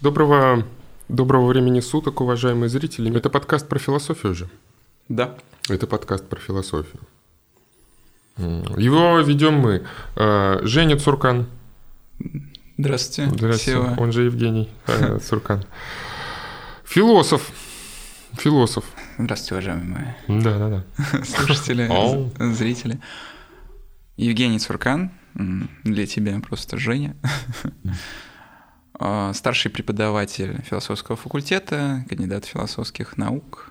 Доброго времени суток, уважаемые зрители. Это подкаст про философию же? Да. Это подкаст про философию. Его ведем мы. Женя Цуркан. Здравствуйте. Здравствуйте. Сева. Он же Евгений Цуркан. Философ. Здравствуйте, уважаемые мои. Да. Слушатели, зрители. Евгений Цуркан. Для тебя просто Женя. Старший преподаватель философского факультета, кандидат философских наук.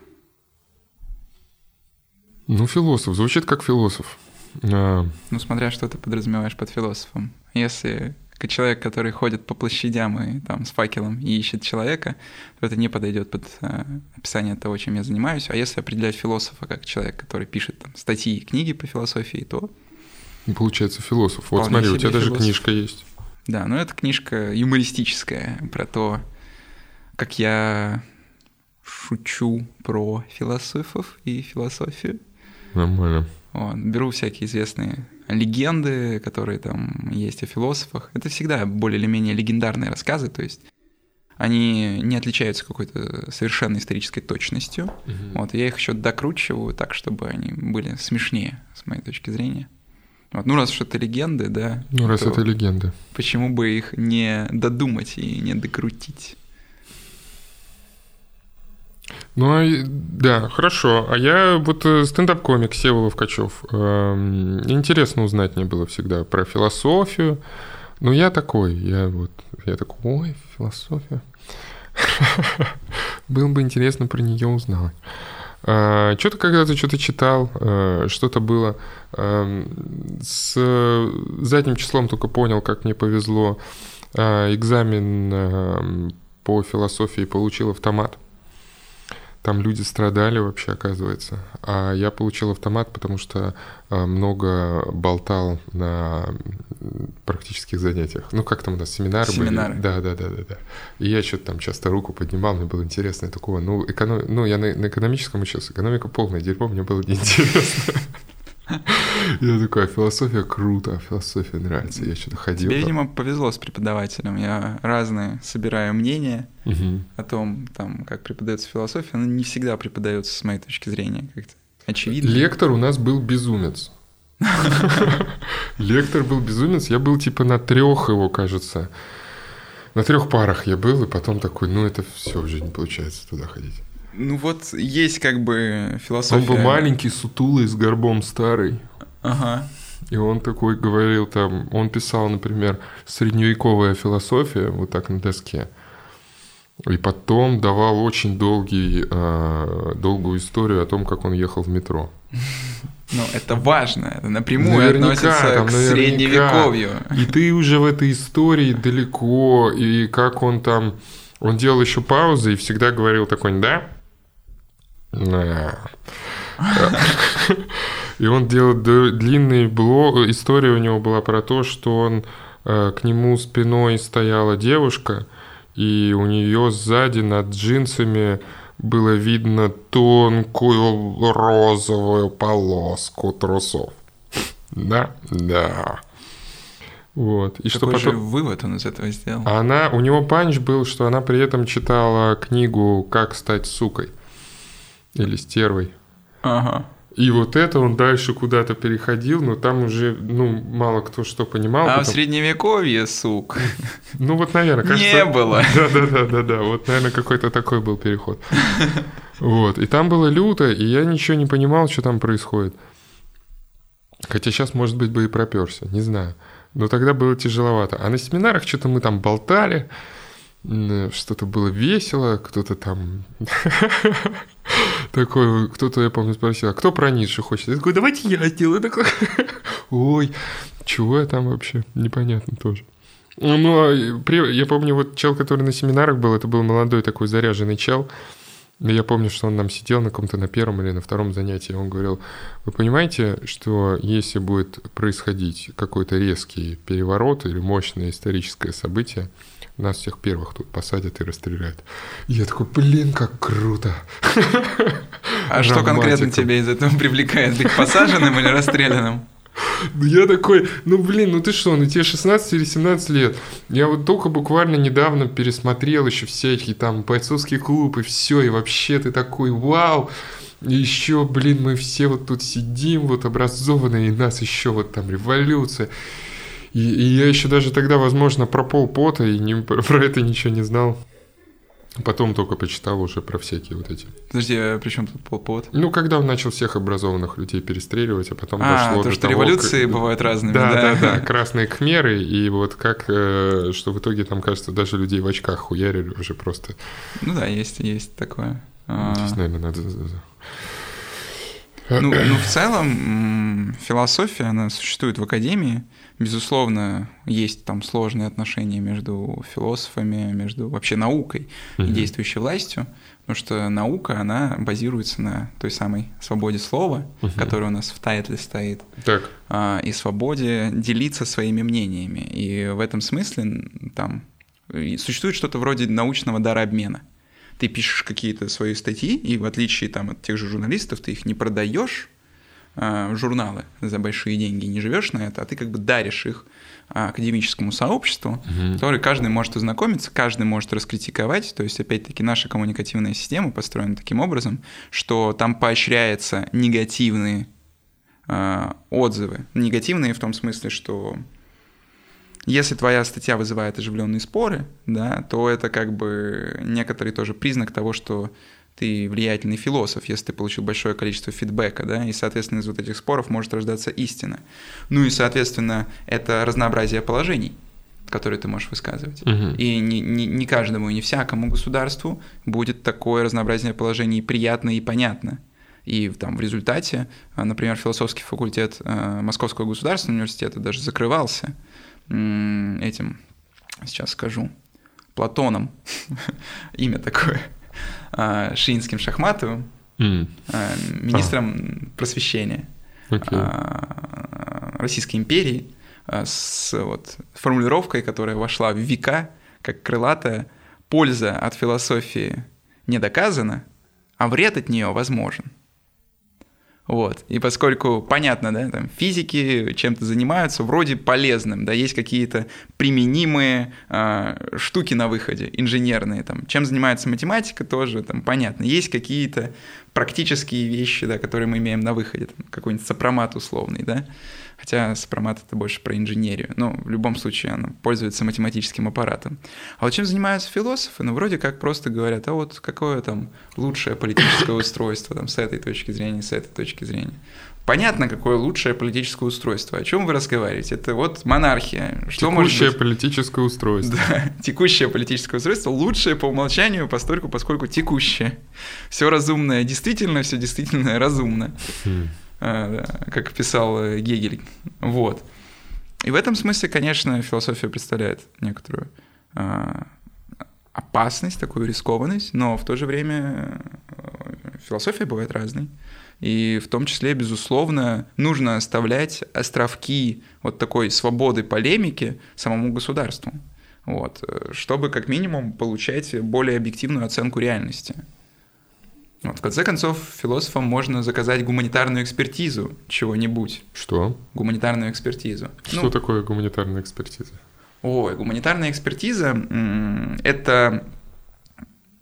Философ. Звучит как философ. Смотря что ты подразумеваешь под философом. Если человек, который ходит по площадям и там с факелом и ищет человека, то это не подойдет под описание того, чем я занимаюсь. А если определять философа как человек, который пишет там статьи и книги по философии, то... Получается философ. Вот смотри, у тебя даже книжка есть. Да, это книжка юмористическая про то, как я шучу про философов и философию. Нормально. Беру всякие известные легенды, которые там есть о философах. Это всегда более или менее легендарные рассказы, то есть они не отличаются какой-то совершенно исторической точностью. Угу. Я их еще докручиваю так, чтобы они были смешнее, с моей точки зрения. Раз уж это легенды, да. Раз это легенды. Почему бы их не додумать и не докрутить? Да, хорошо. А я стендап-комик Сева Ловкачев. Интересно узнать мне было всегда про философию. Я такой. Я такой, философия. Было бы интересно про нее узнать. Что-то когда-то что-то читал, что-то было. С задним числом только понял, как мне повезло. Экзамен по философии получил автомат. Там люди страдали вообще, оказывается. А я получил автомат, потому что много болтал на практических занятиях. Как там у нас, семинары были? Да. И я что-то там часто руку поднимал, мне было интересно. Я такого, я на экономическом учился, экономика полная, дерьмо, мне было неинтересно. Я такой, философия круто, философия нравится, я что-то ходил. Тебе, видимо, повезло с преподавателем, я разные собираю мнения о том, как преподается философия, она не всегда преподается с моей точки зрения, как-то очевидно. Лектор у нас был безумец. Лектор был безумец, я был на 3 его, кажется, на 3 парах я был, и потом такой, это все уже не получается туда ходить. Есть философия... Он был маленький, сутулый, с горбом старый. Ага. И он такой говорил он писал, например, средневековая философия, так на доске. И потом давал очень долгую историю о том, как он ехал в метро. Это важно, это напрямую относится к средневековью. И ты уже в этой истории далеко, и как он там... Он делал еще паузы и всегда говорил такой «да». И он делал длинный блог. История у него была про то, что к нему спиной стояла девушка, и у нее сзади над джинсами было видно тонкую розовую полоску трусов. Да. И какой же вывод он из этого сделал? У него панч был, что она при этом читала книгу «Как стать сукой» или «Стервой». Ага. И это он дальше куда-то переходил, но там уже, мало кто что понимал. А в Средневековье сук. Наверное, кажется... Не было. Да. Наверное, какой-то такой был переход. И там было люто, и я ничего не понимал, что там происходит. Хотя сейчас, может быть, бы и пропёрся, не знаю. Но тогда было тяжеловато. А на семинарах что-то мы там болтали, что-то было весело, кто-то там... Такой, кто-то, я помню, спросил, а кто про Ницше хочет? Я такой, давайте я сделаю. Ой, чего я там вообще? Непонятно тоже. Я помню, чел, который на семинарах был, это был молодой такой заряженный чел. Я помню, что он нам сидел на каком-то на 1 или на 2 занятии, он говорил, вы понимаете, что если будет происходить какой-то резкий переворот или мощное историческое событие, нас всех первых тут посадят и расстреляют. Я такой, как круто. А что конкретно тебя из этого привлекает, быть посаженным или расстрелянным? Я такой, ты что, тебе 16 или 17 лет. Я вот только буквально недавно пересмотрел еще всякие там «Бойцовский клуб» и все, и вообще ты такой, вау. И еще, мы все вот тут сидим, вот образованные, и нас еще вот там революция. И я еще даже тогда, возможно, про Пол Пота и про это ничего не знал. Потом только почитал уже про всякие вот эти. Подожди, а при чем тут Пол Пот? Когда он начал всех образованных людей перестреливать, а потом дошло то, до что того, революции как... бывают разными. Да. «Красные кхмеры», и вот как, что в итоге там, кажется, даже людей в очках хуярили уже просто. Есть такое. Здесь, наверное, надо... в целом философия, она существует в академии. Безусловно, есть там сложные отношения между философами, между вообще наукой и действующей властью, потому что наука, она базируется на той самой свободе слова, которая у нас в тайтле стоит, и свободе делиться своими мнениями. И в этом смысле там существует что-то вроде научного дара обмена. Ты пишешь какие-то свои статьи, и в отличие от тех же журналистов, ты их не продаешь в журналы за большие деньги, не живешь на это, а ты даришь их академическому сообществу, который каждый может ознакомиться, каждый может раскритиковать. То есть, опять-таки, наша коммуникативная система построена таким образом, что там поощряются негативные отзывы. Негативные в том смысле, что... Если твоя статья вызывает оживленные споры, то это некоторый тоже признак того, что ты влиятельный философ, если ты получил большое количество фидбэка, и, соответственно, из вот этих споров может рождаться истина. Соответственно, это разнообразие положений, которые ты можешь высказывать. И не каждому и не всякому государству будет такое разнообразие положений приятно и понятно. И в результате, например, философский факультет Московского государственного университета даже закрывался этим, сейчас скажу, Платоном, имя такое, Шиинским Шахматовым, министром просвещения Российской империи, с формулировкой, которая вошла в века, как крылатая: польза от философии не доказана, а вред от нее возможен. И поскольку, понятно, физики чем-то занимаются вроде полезным, есть какие-то применимые штуки на выходе, инженерные, чем занимается математика, тоже понятно, есть какие-то практические вещи, которые мы имеем на выходе, какой-нибудь сопромат условный, хотя сопромат — это больше про инженерию, но в любом случае она пользуется математическим аппаратом. А чем занимаются философы? Вроде как просто говорят, а какое лучшее политическое устройство с этой точки зрения, с этой точки зрения. Понятно, какое лучшее политическое устройство. О чем вы разговариваете? Это монархия. Что может быть? Текущее политическое устройство. Да, текущее политическое устройство лучшее по умолчанию, поскольку текущее. Все разумное действительно, все действительно разумно. Как писал Гегель. И в этом смысле, конечно, философия представляет некоторую опасность, такую рискованность, но в то же время философия бывает разной. И в том числе, безусловно, нужно оставлять островки такой свободы полемики самому государству, чтобы как минимум получать более объективную оценку реальности. В конце концов, философам можно заказать гуманитарную экспертизу чего-нибудь. Что? Гуманитарную экспертизу. Что такое гуманитарная экспертиза? Гуманитарная экспертиза — это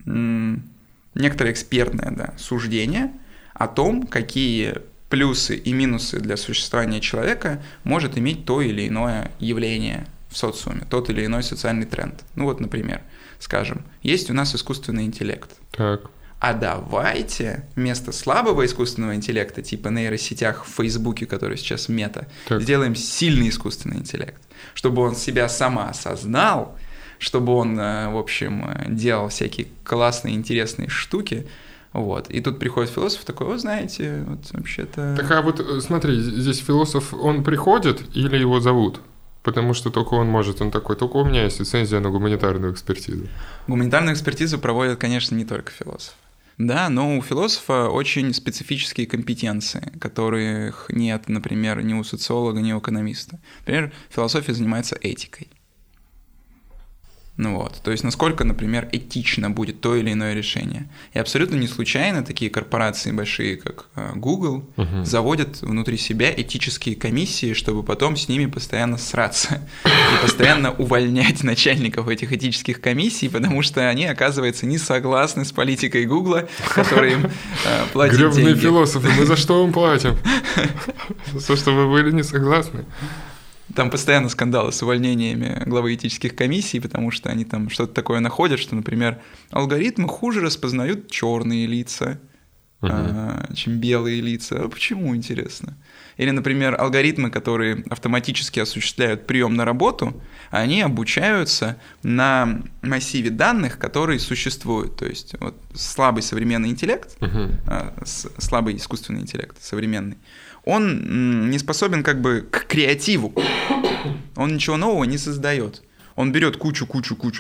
некоторое экспертное суждение о том, какие плюсы и минусы для существования человека может иметь то или иное явление в социуме, тот или иной социальный тренд. Например, скажем, есть у нас искусственный интеллект. Так. А давайте вместо слабого искусственного интеллекта, типа нейросетях в Фейсбуке, который сейчас Мета, сделаем сильный искусственный интеллект, чтобы он себя осознал, чтобы он, в общем, делал всякие классные, интересные штуки. И тут приходит философ такой, знаете, вообще-то... Так, а смотри, здесь философ, он приходит или его зовут? Потому что только он может, он такой, только у меня есть лицензия на гуманитарную экспертизу. Гуманитарную экспертизу проводят, конечно, не только философы. Да, но у философа очень специфические компетенции, которых нет, например, ни у социолога, ни у экономиста. Например, философия занимается этикой. Вот. То есть насколько, например, этично будет то или иное решение. И абсолютно не случайно такие корпорации большие, как Google, заводят внутри себя этические комиссии, чтобы потом с ними постоянно сраться и постоянно увольнять начальников этих этических комиссий, потому что они, оказывается, не согласны с политикой Гугла, который им платит деньги. Гребаные философы, мы за что вам платим? За то, что вы были не согласны. Там постоянно скандалы с увольнениями главы этических комиссий, потому что они там что-то такое находят, что, например, алгоритмы хуже распознают черные лица, чем белые лица. А почему, интересно? Или, например, алгоритмы, которые автоматически осуществляют прием на работу, они обучаются на массиве данных, которые существуют. То есть вот слабый современный интеллект, слабый искусственный интеллект современный, он не способен как бы к креативу, он ничего нового не создает. Он берет кучу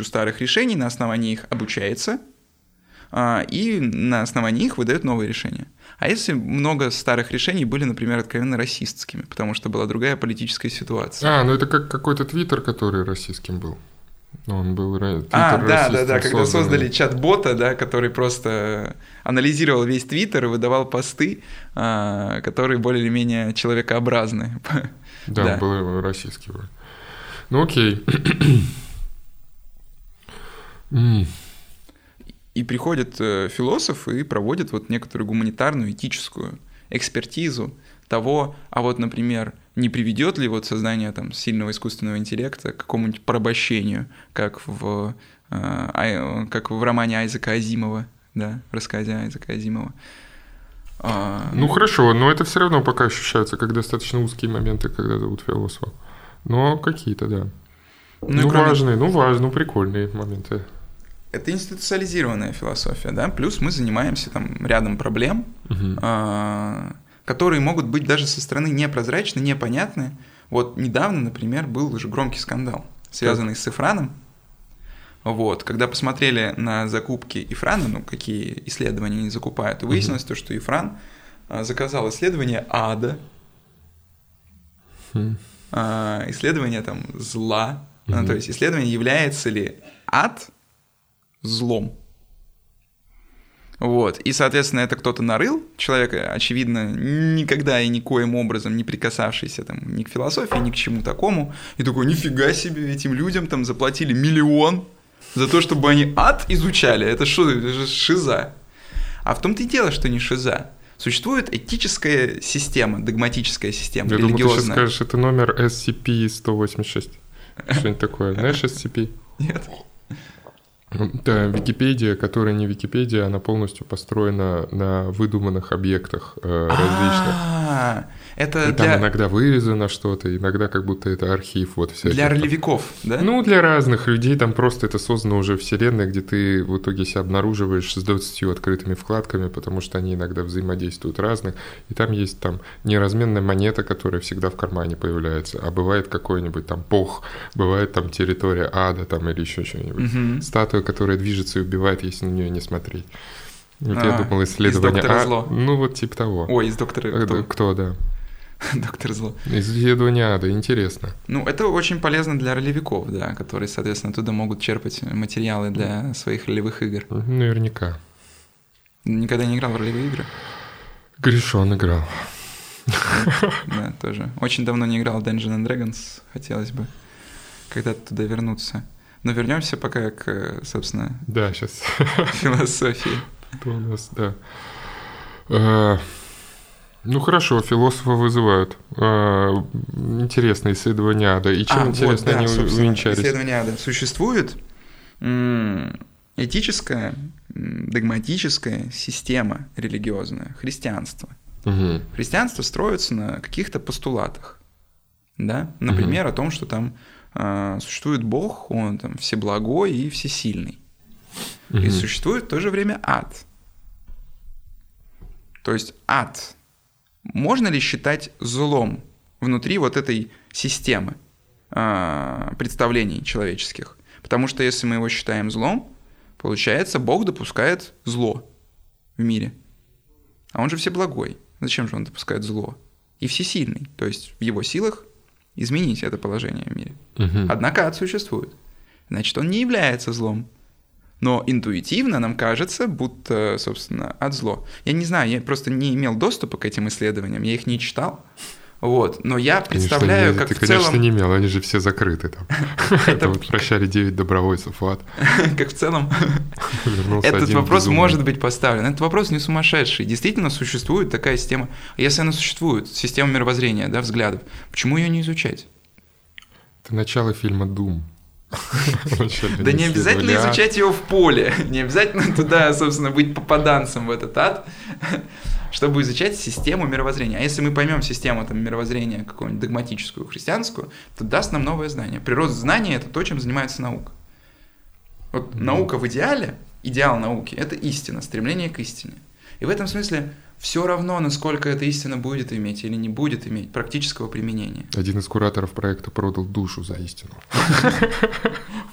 старых решений, на основании их обучается, и на основании их выдает новые решения. А если много старых решений были, например, откровенно расистскими, потому что была другая политическая ситуация. А, ну это как какой-то Твиттер, который расистским был. Он был Твиттер, когда создали чат-бота, да, который просто анализировал весь Твиттер и выдавал посты, которые более или менее человекообразны. Да, да. Был российский. Ну окей. И приходит философ и проводит вот некоторую гуманитарную, этическую экспертизу того, а вот, например, не приведет ли вот создание там сильного искусственного интеллекта к какому-нибудь порабощению, как в романе Айзека Азимова, да, в рассказе Айзека Азимова. Ну хорошо, но это все равно пока ощущается как достаточно узкие моменты, когда зовут философа. Но какие-то, да. Ну, важные, прикольные моменты. Это институциализированная философия, да, плюс мы занимаемся там рядом проблем, которые могут быть даже со стороны непрозрачны, непонятны. Вот недавно, например, был уже громкий скандал, связанный с Ифраном. Вот, когда посмотрели на закупки Ифрана, ну, какие исследования они закупают, и выяснилось то, что Ифран заказал исследование ада, исследование там зла, то есть исследование, является ли ад злом. Вот. И, соответственно, это кто-то нарыл, человек, очевидно, никогда и никоим образом не прикасавшийся там, ни к философии, ни к чему такому, и такой, нифига себе, этим людям там заплатили миллион за то, чтобы они ад изучали, это шиза. А в том-то и дело, что не шиза. Существует этическая система, догматическая система, я религиозная. Я думаю, ты сейчас скажешь, это номер SCP-186, что-нибудь такое, знаешь SCP? Нет. Да, Википедия, которая не Википедия, она полностью построена на выдуманных объектах различных. Это и там иногда вырезано что-то, иногда как будто это архив. Вот всяких. Для ролевиков, да? Ну, для разных людей, там просто это создано уже вселенная, где ты в итоге себя обнаруживаешь с 20 открытыми вкладками, потому что они иногда взаимодействуют разных. И там есть там неразменная монета, которая всегда в кармане появляется, а бывает какой-нибудь там бог, бывает там территория ада там, или еще что-нибудь. Статуя, которая движется и убивает, если на нее не смотреть. Вот я думал, исследование... Из «Доктора Зло». Ну, вот типа того. Ой, из «Доктора...» Кто, да. «Доктор Зло». Исследование ада, интересно. Ну, это очень полезно для ролевиков, да, которые, соответственно, оттуда могут черпать материалы для своих ролевых игр. Наверняка. Никогда не играл в ролевые игры? Гришон играл. Да, тоже. Очень давно не играл в Dungeons & Dragons, хотелось бы когда-то туда вернуться. Но вернемся пока к, собственно, да, сейчас. Философии. Кто у нас, да. Ну хорошо, философа вызывают. Интересное исследование ада. И чем интересно вот, да, они увенчались? Исследование ада. Существует этическая, догматическая система религиозная, христианство. Христианство строится на каких-то постулатах. Да? Например, о том, что там существует Бог, он там всеблагой и всесильный. И существует в то же время ад. То есть ад можно ли считать злом внутри вот этой системы представлений человеческих? Потому что если мы его считаем злом, получается, Бог допускает зло в мире. А он же всеблагой. Зачем же он допускает зло? И всесильный. То есть в его силах изменить это положение в мире. Однако ад существует. значит, он не является злом. Но интуитивно нам кажется, будто, собственно, от зло. Я не знаю, я просто не имел доступа к этим исследованиям, я их не читал. Вот, но я представляю, конечно, как в целом... Ты, конечно, не имел, они же все закрыты там. Это вот прощали 9 добровольцев, ад. Как в целом этот вопрос может быть поставлен. Этот вопрос не сумасшедший. Действительно существует такая система. Если она существует, система мировоззрения, да, взглядов, почему ее не изучать? Это начало фильма «Дум». Да не обязательно изучать его в поле, не обязательно туда, собственно, быть попаданцем в этот ад, чтобы изучать систему мировоззрения. А если мы поймем систему там, мировоззрения какую-нибудь догматическую, христианскую, то даст нам новое знание. Прирост знания – это то, чем занимается наука. Вот наука в идеале, идеал науки – это истина, стремление к истине. И в этом смысле все равно, насколько эта истина будет иметь или не будет иметь практического применения. Один из кураторов проекта продал душу за истину.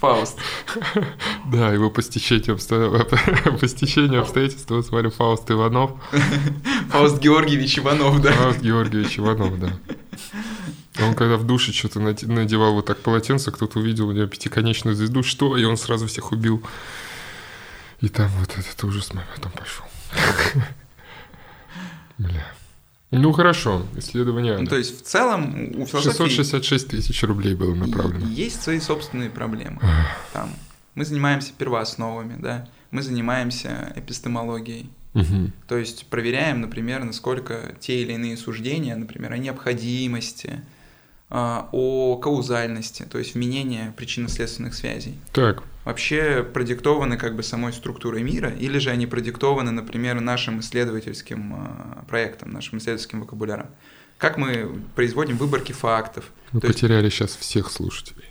Фауст. Да, его по стечению обстоятельств звали Фауст Иванов. Фауст Георгиевич Иванов, да. Фауст Георгиевич Иванов, да. Он когда в душе что-то надевал вот так полотенце, кто-то увидел у него пятиконечную звезду, что, и он сразу всех убил. И там вот этот ужас мой потом пошел. Бля. Ну хорошо, исследование. Ну, то есть в целом у философии 666 тысяч рублей было направлено. Есть свои собственные проблемы. Там мы занимаемся первоосновами, да, мы занимаемся эпистемологией. Угу. То есть проверяем, например, насколько те или иные суждения, например, о необходимости, о каузальности, то есть вменение причинно-следственных связей. Так. Вообще продиктованы как бы самой структурой мира, или же они продиктованы, например, нашим исследовательским проектом, нашим исследовательским вокабуляром. Как мы производим выборки фактов. Мы потеряли сейчас всех слушателей.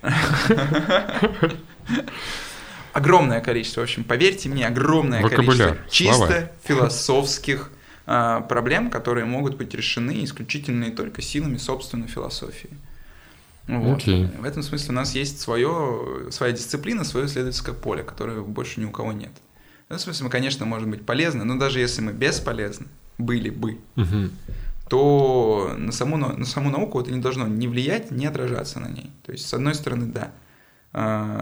Огромное количество, в общем, поверьте мне, огромное количество чисто философских проблем, которые могут быть решены исключительно и только силами собственной философии. Вот. Окей. В этом смысле у нас есть своя дисциплина, свое исследовательское поле, которое больше ни у кого нет. В этом смысле мы, конечно, можем быть полезны, но даже если мы бесполезны были бы, то на саму науку это не должно ни влиять, ни отражаться на ней. То есть, с одной стороны, да,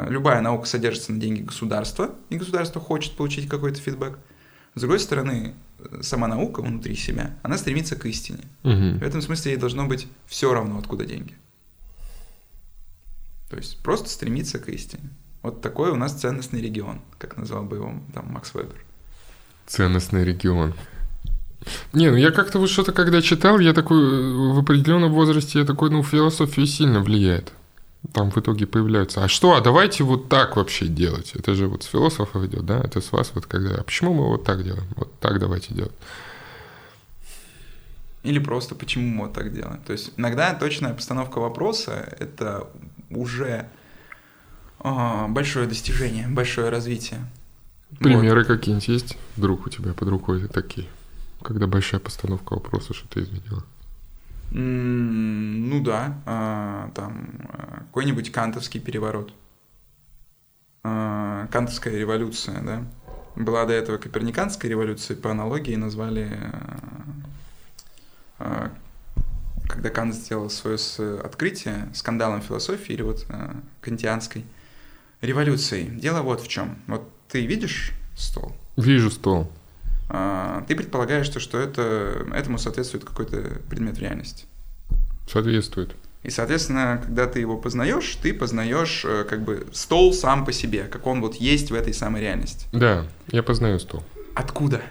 любая наука содержится на деньги государства, и государство хочет получить какой-то фидбэк. С другой стороны, сама наука внутри себя, она стремится к истине. В этом смысле ей должно быть все равно, откуда деньги. То есть просто стремиться к истине. Вот такой у нас ценностный регион, как назвал бы его там Макс Вебер. Ценностный регион. Не, ну я как-то вот что-то когда читал, я такой в определенном возрасте, я такой, ну философия сильно влияет. Там в итоге появляются. А что, а давайте вот так вообще делать? Это же вот с философов идет, да? Это с вас вот когда. А почему мы вот так делаем? Вот так давайте делать. Или просто почему мы вот так делаем. То есть иногда точная постановка вопроса – это уже большое достижение, большое развитие. Примеры вот. Какие-нибудь есть вдруг у тебя под рукой такие, когда большая постановка вопроса что-то изменила? Ну да, там какой-нибудь кантовский переворот, кантовская революция, да. Была до этого коперниканская революция, по аналогии назвали... когда Кант сделал свое открытие скандалом философии или вот кантианской революцией. Дело вот в чем. Вот ты видишь стол? Вижу стол. Ты предполагаешь, что этому соответствует какой-то предмет в реальности. Соответствует. И, соответственно, когда ты его познаешь, ты познаешь как бы стол сам по себе, как он вот есть в этой самой реальности. Да, я познаю стол. Откуда?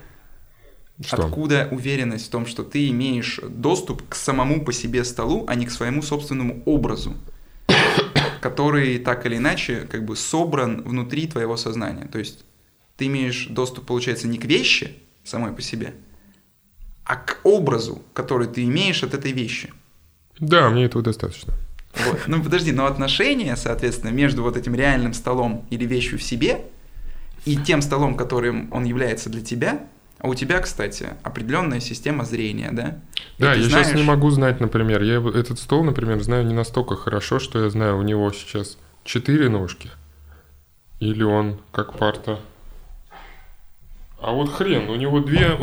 Что? Откуда уверенность в том, что ты имеешь доступ к самому по себе столу, а не к своему собственному образу, который так или иначе как бы собран внутри твоего сознания. То есть ты имеешь доступ, получается, не к вещи самой по себе, а к образу, который ты имеешь от этой вещи. Да, мне этого достаточно. Вот. Ну подожди, но отношения, соответственно, между вот этим реальным столом или вещью в себе и тем столом, которым он является для тебя, а у тебя, кстати, определенная система зрения, да? И да, я знаешь... сейчас не могу знать, например. Я этот стол, например, знаю не настолько хорошо, что я знаю, у него сейчас 4 ножки. Или он как парта. А вот хрен, у него две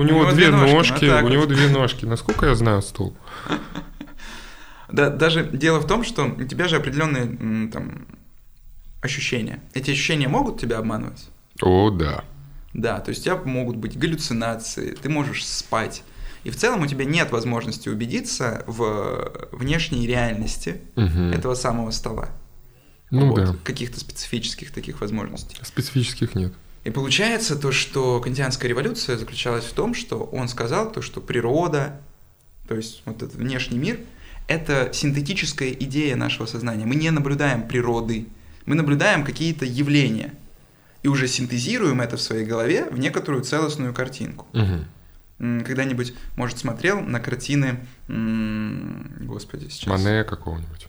ножки. Насколько я знаю стол? Даже дело в том, что у тебя же определенные ощущения. Эти ощущения могут тебя обманывать? О, да. Да, то есть у тебя могут быть галлюцинации, ты можешь спать. И в целом у тебя нет возможности убедиться в внешней реальности этого самого стола. Ну вот, да. Каких-то специфических таких возможностей. Специфических нет. И получается то, что Кантианская революция заключалась в том, что он сказал то, что природа, то есть вот этот внешний мир, это синтетическая идея нашего сознания. Мы не наблюдаем природы, мы наблюдаем какие-то явления. И уже синтезируем это в своей голове в некоторую целостную картинку. Угу. Когда-нибудь, может, смотрел на картины... Господи, сейчас... Мане какого-нибудь.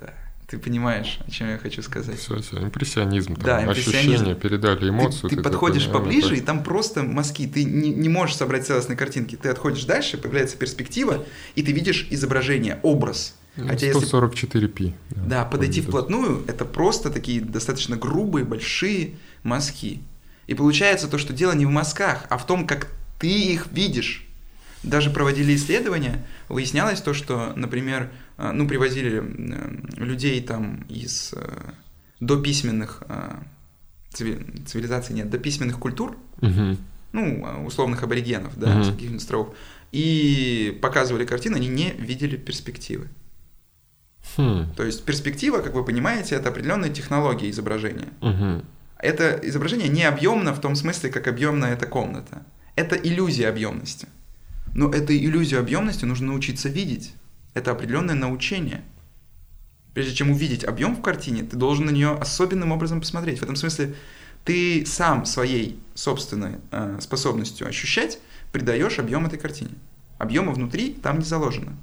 Да. Ты понимаешь, о чем я хочу сказать. Все, импрессионизм. Там, да, импрессионизм. Ощущения передали, эмоции. Ты подходишь такой, поближе, и там просто мазки. Ты не можешь собрать целостные картинки. Ты отходишь дальше, появляется перспектива, и ты видишь изображение, образ. Ну, хотя 144p. Если... Да, подойти вплотную, это просто такие достаточно грубые, большие мазки. И получается то, что дело не в мазках, а в том, как ты их видишь. Даже проводили исследования, выяснялось то, что, например, ну, привозили людей там из дописьменных цивилизаций, нет, дописьменных культур, ну, условных аборигенов, да, с каких-нибудь островов, и показывали картины, они не видели перспективы. То есть перспектива, как вы понимаете, это определенная технология изображения. Это изображение не объемно в том смысле, как объемна эта комната. Это иллюзия объемности. Но эту иллюзию объемности нужно научиться видеть. Это определенное научение. Прежде чем увидеть объем в картине, ты должен на нее особенным образом посмотреть. В этом смысле ты сам своей собственной способностью ощущать придаешь объем этой картине. Объема внутри там не заложено.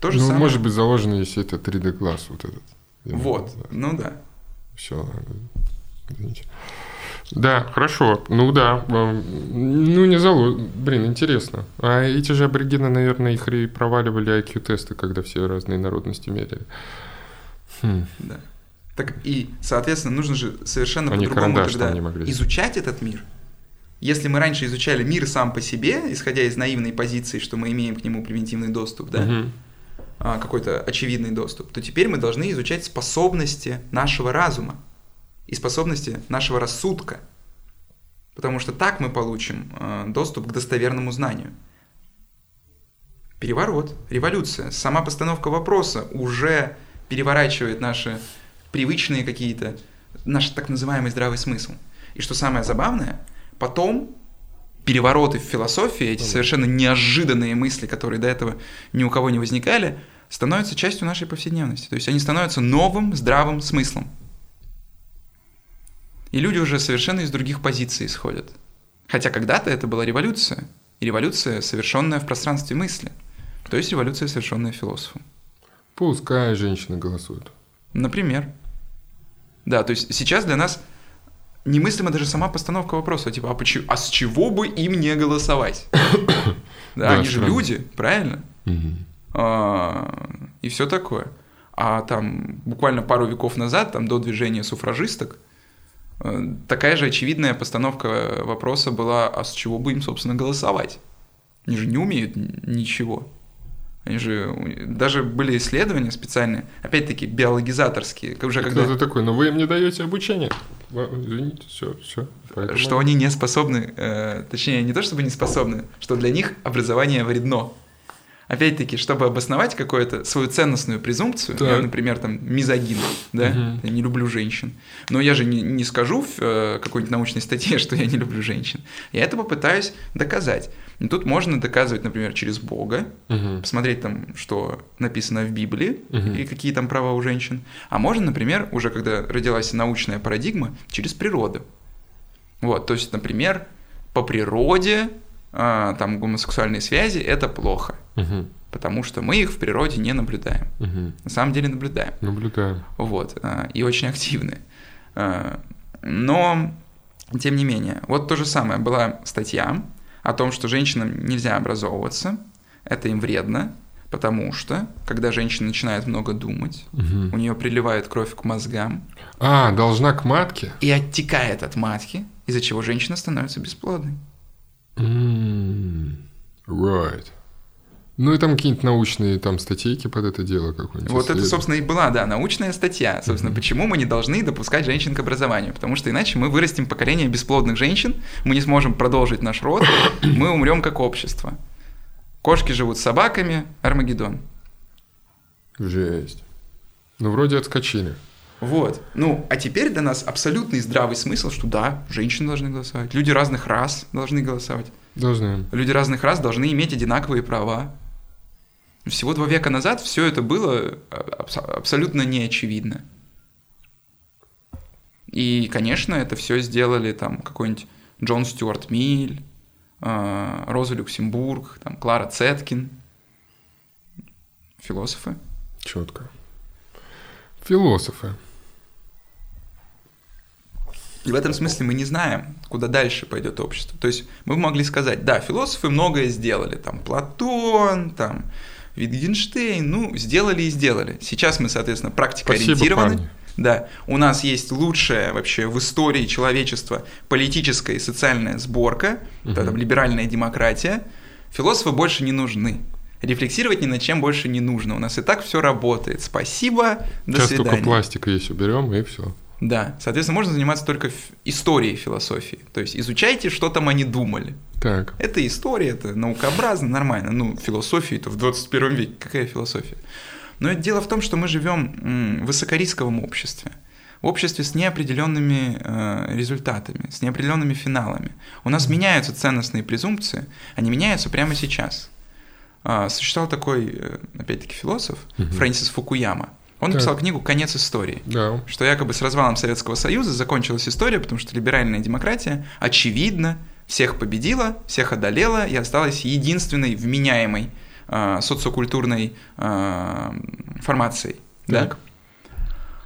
То же самое. Может быть заложено, если это 3D-класс вот этот. Вот, ну да. Все. Извините. Да, хорошо. Ну да. Ну не заложено. Блин, интересно. А эти же аборигены, наверное, их и проваливали IQ-тесты, когда все разные народности меряли. Да. Так и, соответственно, нужно же совершенно они по-другому тогда изучать этот мир. Если мы раньше изучали мир сам по себе, исходя из наивной позиции, что мы имеем к нему примитивный доступ, да, какой-то очевидный доступ, то теперь мы должны изучать способности нашего разума и способности нашего рассудка, потому что так мы получим доступ к достоверному знанию. Переворот, революция, сама постановка вопроса уже переворачивает наши привычные какие-то, наш так называемый здравый смысл. И что самое забавное, потом перевороты в философии, эти совершенно неожиданные мысли, которые до этого ни у кого не возникали, становятся частью нашей повседневности. То есть они становятся новым здравым смыслом. И люди уже совершенно из других позиций исходят. Хотя когда-то это была революция. И революция, совершенная в пространстве мысли. То есть революция, совершенная философом. Пускай женщины голосуют. Например. Да, то есть сейчас для нас немыслима даже сама постановка вопроса. Типа, а с чего бы им не голосовать? Да, они же люди, правильно? И все такое. А там буквально пару веков назад, там до движения суфражисток, такая же очевидная постановка вопроса была, а с чего бы им, собственно, голосовать? Они же не умеют ничего. Они же... Даже были исследования специальные, опять-таки, биологизаторские. Уже когда... Кто-то такой, ну вы им не даете обучение. Извините, все. Поэтому... Что они не способны, точнее, не то чтобы не способны, что для них образование вредно. Опять-таки, чтобы обосновать какую-то свою ценностную презумпцию, так. Я, например, там, мизогин, да, я не люблю женщин, но я же не скажу в какой-нибудь научной статье, что я не люблю женщин. Я это попытаюсь доказать. И тут можно доказывать, например, через Бога, посмотреть там, что написано в Библии, и какие там права у женщин. А можно, например, уже когда родилась научная парадигма, через природу. Вот, то есть, например, по природе... там гомосексуальные связи, это плохо. Потому что мы их в природе не наблюдаем. На самом деле наблюдаем. Вот. И очень активны. Но, тем не менее, вот то же самое. Была статья о том, что женщинам нельзя образовываться, это им вредно, потому что, когда женщина начинает много думать, у нее приливает кровь к мозгам. А, должна к матке? И оттекает от матки, из-за чего женщина становится бесплодной. Right. Ну и там какие-нибудь научные там статейки под это дело какое-нибудь. Вот это, собственно, и была, да, научная статья. Собственно, почему мы не должны допускать женщин к образованию? Потому что иначе мы вырастим поколение бесплодных женщин, мы не сможем продолжить наш род, мы умрем как общество. Кошки живут с собаками, Армагеддон. Жесть. Ну, вроде отскочили. Вот. Ну, а теперь до нас абсолютный здравый смысл, что да, женщины должны голосовать, люди разных рас должны голосовать. Должны. Люди разных рас должны иметь одинаковые права. Всего 2 века назад все это было абсолютно неочевидно. И, конечно, это все сделали там какой-нибудь Джон Стюарт Миль, Роза Люксембург, там, Клара Цеткин. Философы. Четко. Философы. И в этом смысле мы не знаем, куда дальше пойдет общество. То есть мы могли сказать, да, философы многое сделали, там Платон, там Витгенштейн, ну, сделали и сделали. Сейчас мы, соответственно, практикоориентированы. Спасибо, парни. Да, у нас есть лучшая вообще в истории человечества политическая и социальная сборка, там либеральная демократия. Философы больше не нужны. Рефлексировать ни над чем больше не нужно. У нас и так все работает. Спасибо, до свидания. Сейчас только пластик весь уберем и все. Да, соответственно, можно заниматься только историей философии. То есть изучайте, что там они думали. Так. Это история, это наукообразно, нормально. Ну, философия-то в 21 веке. Какая философия? Но дело в том, что мы живем в высокорисковом обществе. В обществе с неопределенными результатами, с неопределенными финалами. У нас меняются ценностные презумпции, они меняются прямо сейчас. Существовал такой, опять-таки, философ Фрэнсис Фукуяма. Он написал книгу «Конец истории», что якобы с развалом Советского Союза закончилась история, потому что либеральная демократия, очевидно, всех победила, всех одолела и осталась единственной вменяемой социокультурной формацией. Да?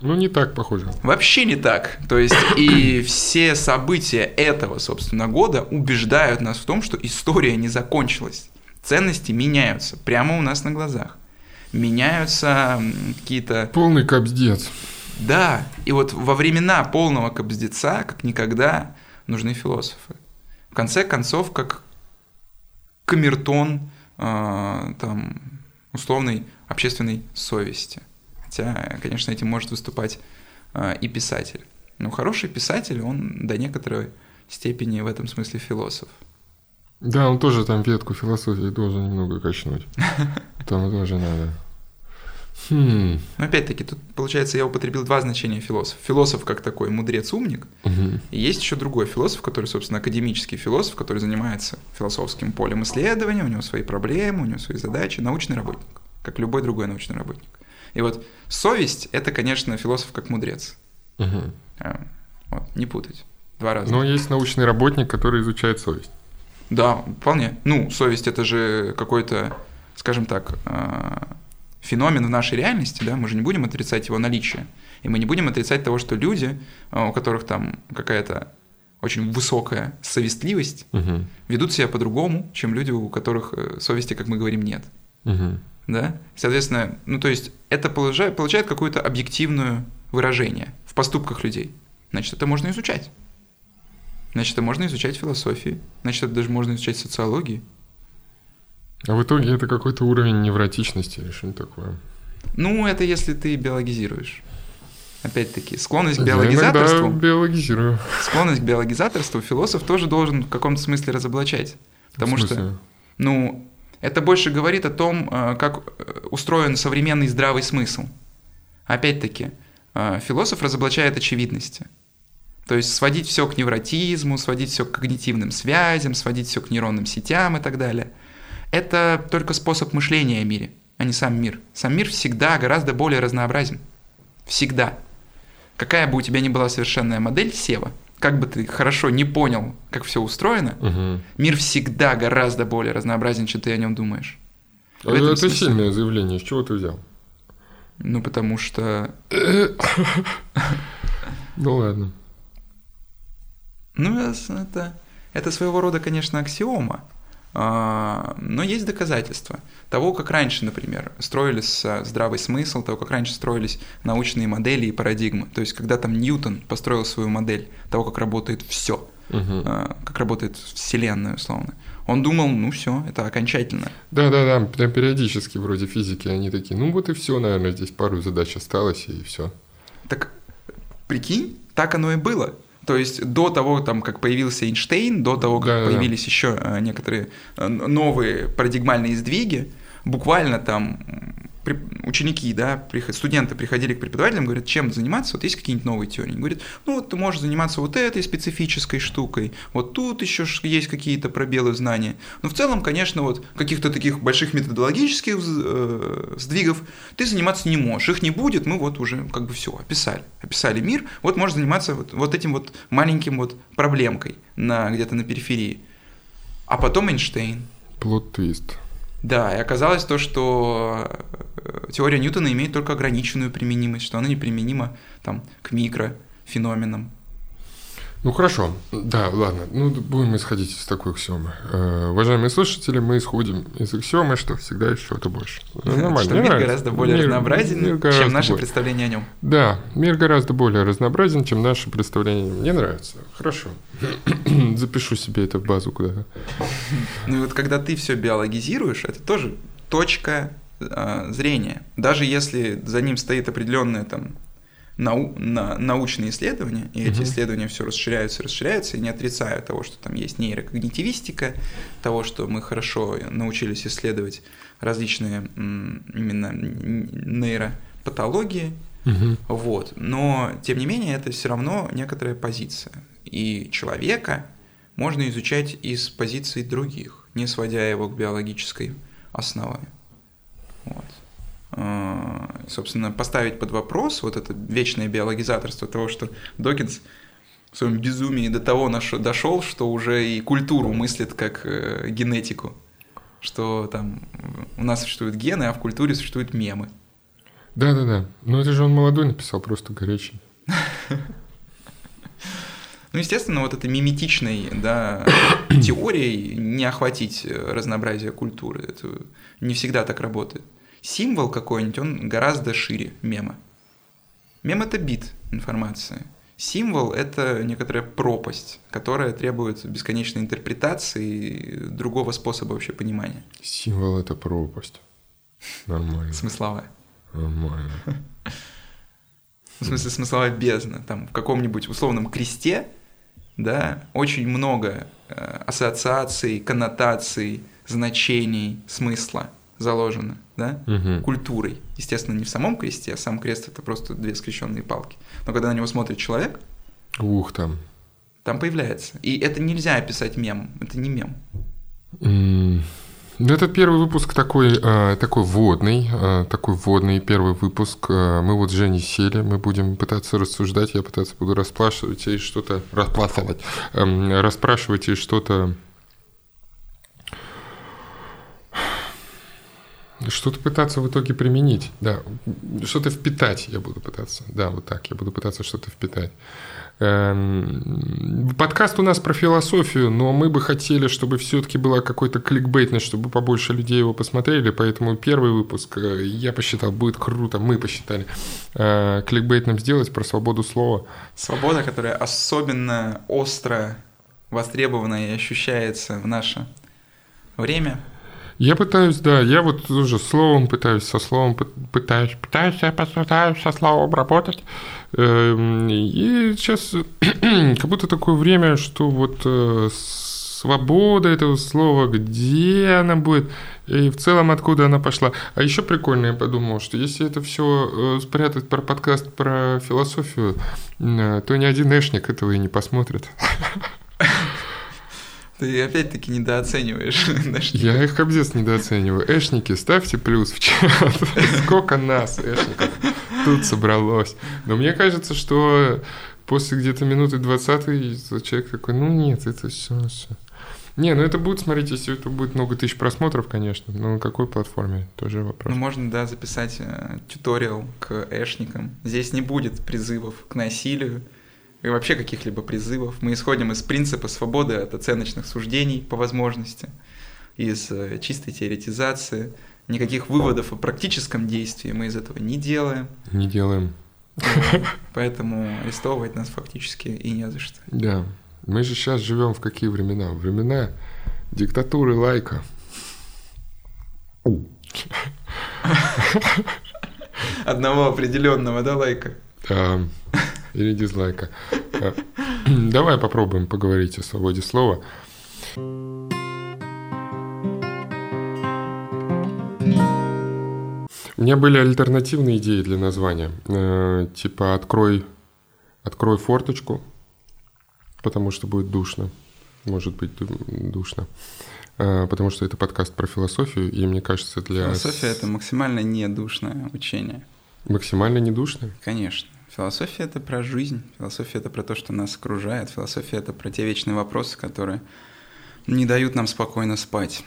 Ну, не так, похоже. Вообще не так. То есть, и все события этого, собственно, года убеждают нас в том, что история не закончилась. Ценности меняются прямо у нас на глазах. Меняются какие-то... Полный кобздец. Да, и вот во времена полного кобздеца, как никогда, нужны философы. В конце концов, как камертон там, условной общественной совести. Хотя, конечно, этим может выступать и писатель. Но хороший писатель, он до некоторой степени в этом смысле философ. Да, он тоже там ветку философии должен немного качнуть. Там тоже надо. Но опять-таки, тут, получается, я употребил 2 значения философ. Философ как такой мудрец-умник. И есть еще другой философ, который, собственно, академический философ, который занимается философским полем исследования, у него свои проблемы, у него свои задачи, научный работник, как любой другой научный работник. И вот совесть – это, конечно, философ как мудрец. Вот, не путать. 2 раза. Но есть научный работник, который изучает совесть. Да, вполне. Ну, совесть – это же какой-то, скажем так, феномен в нашей реальности, да, мы же не будем отрицать его наличие, и мы не будем отрицать того, что люди, у которых там какая-то очень высокая совестливость, ведут себя по-другому, чем люди, у которых совести, как мы говорим, нет. Да? Соответственно, ну, то есть это получает какое-то объективное выражение в поступках людей. Значит, это можно изучать. Значит, это можно изучать философии, значит, это даже можно изучать социологии. А в итоге это какой-то уровень невротичности или что-нибудь такое. Ну, это если ты биологизируешь. Опять-таки, склонность к биологизаторству... Я иногда биологизирую. Склонность к биологизаторству философ тоже должен в каком-то смысле разоблачать. Потому что, ну, это больше говорит о том, как устроен современный здравый смысл. Опять-таки, философ разоблачает очевидности. То есть сводить все к невротизму, сводить все к когнитивным связям, сводить все к нейронным сетям и так далее. Это только способ мышления о мире, а не сам мир. Сам мир всегда гораздо более разнообразен. Всегда. Какая бы у тебя ни была совершенная модель, Сева, как бы ты хорошо не понял, как все устроено, мир всегда гораздо более разнообразен, чем ты о нем думаешь. А это смысле... сильное заявление. С чего ты взял? Ну, потому что... Ну, ладно. Ну, это своего рода, конечно, аксиома, но есть доказательства того, как раньше, например, строился здравый смысл, того, как раньше строились научные модели и парадигмы. То есть, когда там Ньютон построил свою модель того, как работает все, как работает Вселенная, условно, он думал, ну все, это окончательно. Да, периодически вроде физики, они такие, ну вот и все, наверное, здесь пару задач осталось, и все. Так, прикинь, так оно и было. То есть до того, там, как появился Эйнштейн, до того, как появились еще некоторые новые парадигмальные сдвиги, буквально там ученики, да, студенты приходили к преподавателям, говорят, чем заниматься, вот есть какие-нибудь новые теории. Они говорят, ну вот ты можешь заниматься вот этой специфической штукой, вот тут еще есть какие-то пробелы в знания. Но в целом, конечно, вот каких-то таких больших методологических сдвигов ты заниматься не можешь, их не будет, мы вот уже как бы все описали мир, вот можешь заниматься вот этим вот маленьким вот проблемкой где-то на периферии. А потом Эйнштейн. Плот-твист. Да, и оказалось то, что теория Ньютона имеет только ограниченную применимость, что она неприменима там, к микрофеноменам. Ну хорошо, да, ладно, ну будем исходить из такой аксиомы. Уважаемые слушатели, мы исходим из аксиомы, что всегда есть что-то больше. Нормально. Что мир гораздо более разнообразен, чем наше представление о нем. Да, мир гораздо более разнообразен, чем наше представление о нем. Мне нравится. Хорошо. Запишу себе это в базу куда-то. Ну и вот когда ты все биологизируешь, это тоже точка зрения. Даже если за ним стоит определенная там научные исследования, и эти исследования все расширяются, и не отрицая того, что там есть нейрокогнитивистика, того, что мы хорошо научились исследовать различные именно нейропатологии, вот. Но, тем не менее, это все равно некоторая позиция, и человека можно изучать из позиций других, не сводя его к биологической основе, вот. Собственно, поставить под вопрос вот это вечное биологизаторство того, что Докинз в своем безумии до того дошел, что уже и культуру мыслит как генетику, что там у нас существуют гены, а в культуре существуют мемы. Да-да-да, но это же он молодой написал, просто горячий. Ну, естественно, вот этой миметичной, да, теорией не охватить разнообразие культуры, это не всегда так работает. Символ какой-нибудь, он гораздо шире мема. Мем — это бит информации. Символ — это некоторая пропасть, которая требует бесконечной интерпретации и другого способа вообще понимания. Символ — это пропасть. Нормально. Смысловая. Нормально. В смысле, смысловая бездна. Там в каком-нибудь условном кресте, да, очень много ассоциаций, коннотаций, значений, смысла заложено, да, культурой. Естественно, не в самом кресте, а сам крест — это просто две скрещенные палки. Но когда на него смотрит человек... Ух, там появляется. И это нельзя описать мемом. Это не мем. Ну, это первый выпуск такой вводный первый выпуск. Мы вот с Женей сели, мы будем пытаться рассуждать, я буду расспрашивать и что-то... Расспрашивать и что-то... Что-то пытаться в итоге применить, да, что-то впитать я буду пытаться, да, вот так, я буду пытаться что-то впитать. Подкаст у нас про философию, но мы бы хотели, чтобы все-таки была какой-то кликбейтность, чтобы побольше людей его посмотрели, поэтому первый выпуск, я посчитал, будет круто, мы посчитали, кликбейтным сделать про свободу слова. Свобода, которая особенно остро востребована и ощущается в наше время. Я пытаюсь, да, я вот уже пытаюсь со словом работать. И сейчас как будто такое время, что вот свобода этого слова, где она будет, и в целом откуда она пошла. А еще прикольно я подумал, что если это все спрятать про подкаст, про философию, то ни один эшник этого и не посмотрит. Ты опять-таки недооцениваешь эшников. Я их обдец недооцениваю. Эшники, ставьте плюс в чат. Сколько нас, эшников, тут собралось. Но мне кажется, что после где-то минуты 20-й человек такой, ну нет, это все. Не, ну это будет, смотрите, если это будет много тысяч просмотров, конечно. Но на какой платформе, тоже вопрос. Ну можно, да, записать тьюториал к эшникам. Здесь не будет призывов к насилию и вообще каких-либо призывов. Мы исходим из принципа свободы от оценочных суждений по возможности, из чистой теоретизации. Никаких выводов о практическом действии мы из этого не делаем. Не делаем. Поэтому арестовывать нас фактически и не за что. Да. Мы же сейчас живем в какие времена? Времена Диктатуры лайка. Одного определенного, да, лайка? Или дизлайка. Давай попробуем поговорить о свободе слова. У меня были альтернативные идеи для названия. Типа «Открой форточку», потому что будет душно. Может быть, душно. Потому что это подкаст про философию, и мне кажется, для... Философия — это максимально недушное учение. Максимально недушное? Конечно. Философия — это про жизнь, философия — это про то, что нас окружает, философия — это про те вечные вопросы, которые не дают нам спокойно спать.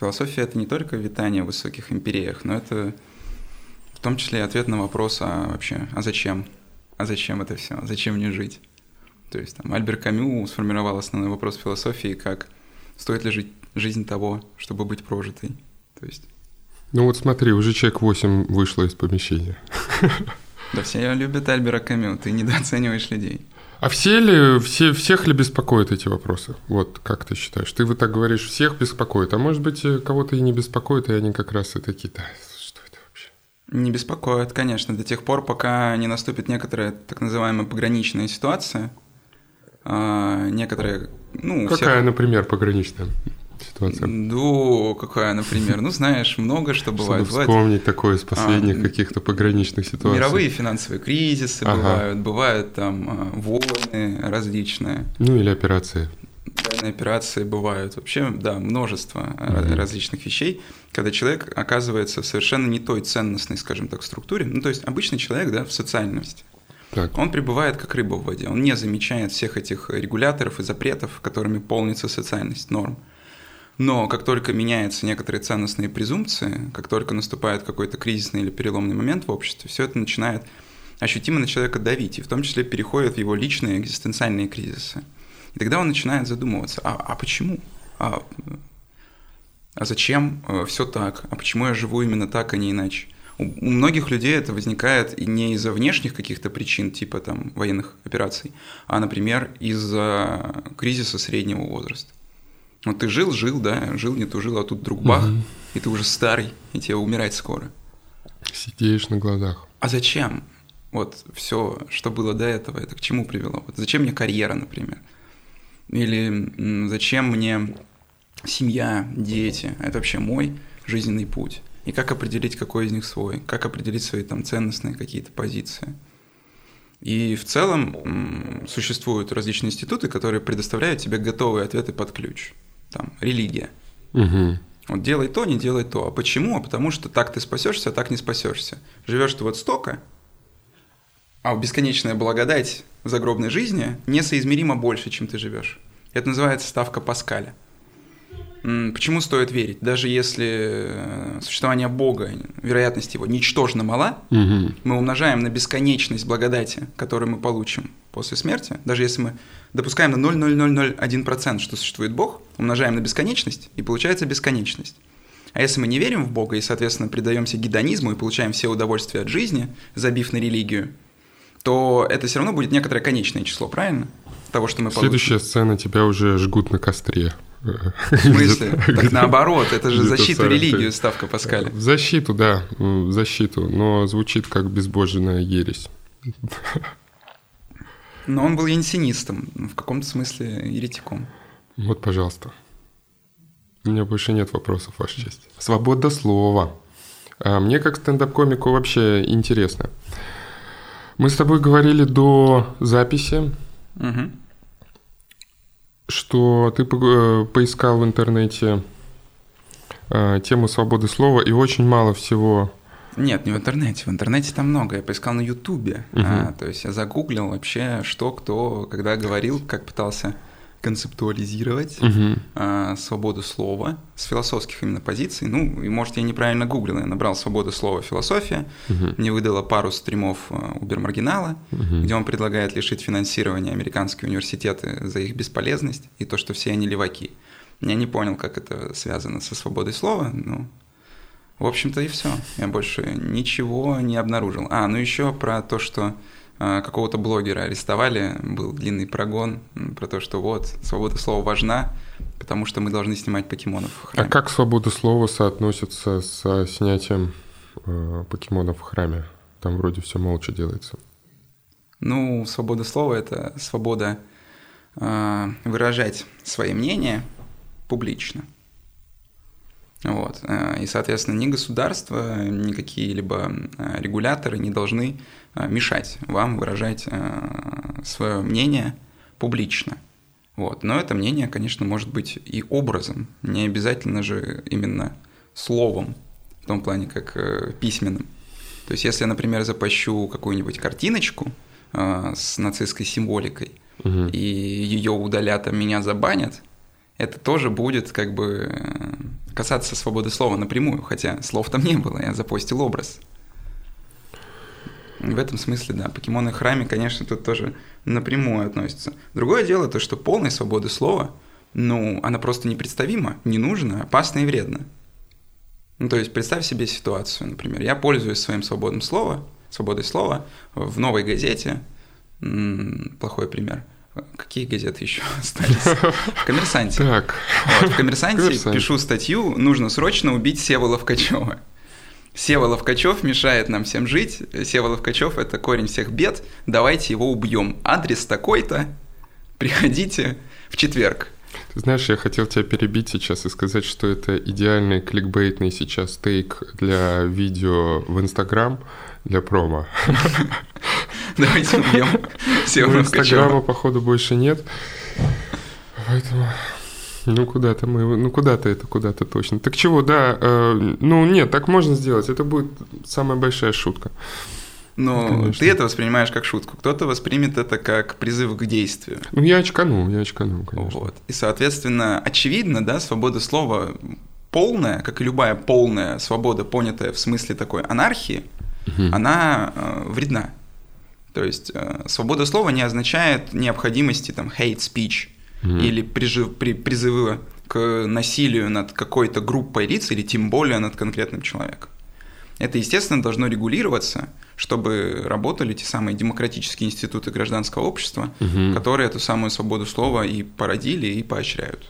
Философия — это не только витание в высоких империях, но это в том числе и ответ на вопрос, а вообще, а зачем? А зачем это все? А зачем мне жить? То есть там Альбер Камю сформировал основной вопрос философии, как стоит ли жить жизнь того, чтобы быть прожитой. То есть... Ну вот смотри, уже человек 8 вышло из помещения. Да все любят Альбера Камю, ты недооцениваешь людей. А всех ли беспокоят эти вопросы? Вот как ты считаешь? Ты вот так говоришь, всех беспокоит. А может быть, кого-то и не беспокоит, и они как раз и такие, да, что это вообще? Не беспокоят, конечно, до тех пор, пока не наступит некоторая так называемая пограничная ситуация. Некоторые, ну... Какая, всех... например, пограничная ситуация? Ну, какая, например? Ну, знаешь, много что бывает. Чтобы вспомнить такое из последних каких-то пограничных ситуаций. Мировые финансовые кризисы бывают там войны различные. Ну, или операции. Военные операции бывают. Вообще, да, множество различных вещей, когда человек оказывается в совершенно не той ценностной, скажем так, структуре. Ну, то есть обычный человек, да, в социальности. Так. Он пребывает как рыба в воде, он не замечает всех этих регуляторов и запретов, которыми полнится социальность норм. Но как только меняются некоторые ценностные презумпции, как только наступает какой-то кризисный или переломный момент в обществе, все это начинает ощутимо на человека давить, и в том числе переходят в его личные экзистенциальные кризисы. И тогда он начинает задумываться, а почему? А зачем все так? А почему я живу именно так, а не иначе? У многих людей это возникает не из-за внешних каких-то причин, типа там военных операций, а, например, из-за кризиса среднего возраста. Вот ты жил, да, жил, не тужил, а тут вдруг бах, и ты уже старый, и тебе умирать скоро. Сидеешь на глазах. А зачем? Вот все, что было до этого, это к чему привело? Вот зачем мне карьера, например? Или зачем мне семья, дети? Это вообще мой жизненный путь. И как определить, какой из них свой, как определить свои там ценностные какие-то позиции. И в целом существуют различные институты, которые предоставляют тебе готовые ответы под ключ. Там, религия. Угу. Вот делай то, не делай то. А почему? А потому что так ты спасешься, а так не спасешься. Живешь ты вот столько, а бесконечная благодать загробной жизни несоизмеримо больше, чем ты живешь. Это называется ставка Паскаля. Почему стоит верить? Даже если существование Бога, вероятность его ничтожно мала, мы умножаем на бесконечность благодати, которую мы получим после смерти, даже если мы допускаем на 0,0001%, что существует Бог, умножаем на бесконечность, и получается бесконечность. А если мы не верим в Бога и, соответственно, предаемся гедонизму и получаем все удовольствия от жизни, забив на религию, то это все равно будет некоторое конечное число, правильно? Того, что мы получим. Следующая сцена, тебя уже жгут на костре. В смысле? Так наоборот, это же защита религии, ставка Паскаля. В защиту, да, в защиту, но звучит как безбожная ересь. Но он был янсинистом, в каком-то смысле еретиком. Вот, пожалуйста. У меня больше нет вопросов, Ваша честь. Свобода слова. Мне как стендап-комику вообще интересно. Мы с тобой говорили до записи, что ты поискал в интернете тему свободы слова, и очень мало всего... Нет, не в интернете. В интернете там много. Я поискал на Ютубе. То есть я загуглил вообще, что, кто, когда говорил, как пытался концептуализировать свободу слова с философских именно позиций. Ну, и, может, я неправильно гуглил. Я набрал «свобода слова философия». Мне выдало пару стримов Убермаргинала, где он предлагает лишить финансирования американские университеты за их бесполезность и то, что все они леваки. Я не понял, как это связано со свободой слова. Ну, в общем-то, и все. Я больше ничего не обнаружил. Ну еще про то, что какого-то блогера арестовали, был длинный прогон про то, что вот, свобода слова важна, потому что мы должны снимать покемонов в храме. А как свобода слова соотносится со снятием покемонов в храме? Там вроде все молча делается. Ну, свобода слова — это свобода выражать свои мнения публично. Вот. И, соответственно, ни государство, ни какие-либо регуляторы не должны мешать вам выражать свое мнение публично. Вот. Но это мнение, конечно, может быть и образом, не обязательно же именно словом, в том плане, как письменным. То есть, если я, например, запощу какую-нибудь картиночку с нацистской символикой, угу, и ее удалят, а меня забанят, это тоже будет как бы касаться свободы слова напрямую, хотя слов там не было, я запостил образ. В этом смысле, да, покемоны в храме, конечно, тут тоже напрямую относятся. Другое дело то, что полная свобода слова, ну, она просто непредставима, не нужна, опасна и вредна. Ну, то есть представь себе ситуацию, например, я пользуюсь своим свободой слова в «Новой газете», плохой пример. Какие газеты еще остались? В «Коммерсанте». Так. Вот, в «Коммерсанте» пишу статью «Нужно срочно убить Севу Ловкачева». Сева Ловкачев мешает нам всем жить. Сева Ловкачев – это корень всех бед. Давайте его убьем. Адрес такой-то. Приходите в четверг. Ты знаешь, я хотел тебя перебить сейчас и сказать, что это идеальный кликбейтный сейчас тейк для видео в Инстаграм, для промо. Давайте убьем Севу Ловкачева. Инстаграма, походу, больше нет. Поэтому... Ну, куда-то точно. Так чего, да, ну, нет, так можно сделать. Это будет самая большая шутка. Ну, ты это воспринимаешь как шутку. Кто-то воспримет это как призыв к действию. Ну, я очканул, конечно. Вот. И, соответственно, очевидно, да, свобода слова полная, как и любая полная свобода, понятая в смысле такой анархии, угу, она вредна. То есть свобода слова не означает необходимости там hate speech, или призывы к насилию над какой-то группой лиц, или тем более над конкретным человеком. Это, естественно, должно регулироваться, чтобы работали те самые демократические институты гражданского общества, угу, которые эту самую свободу слова и породили, и поощряют.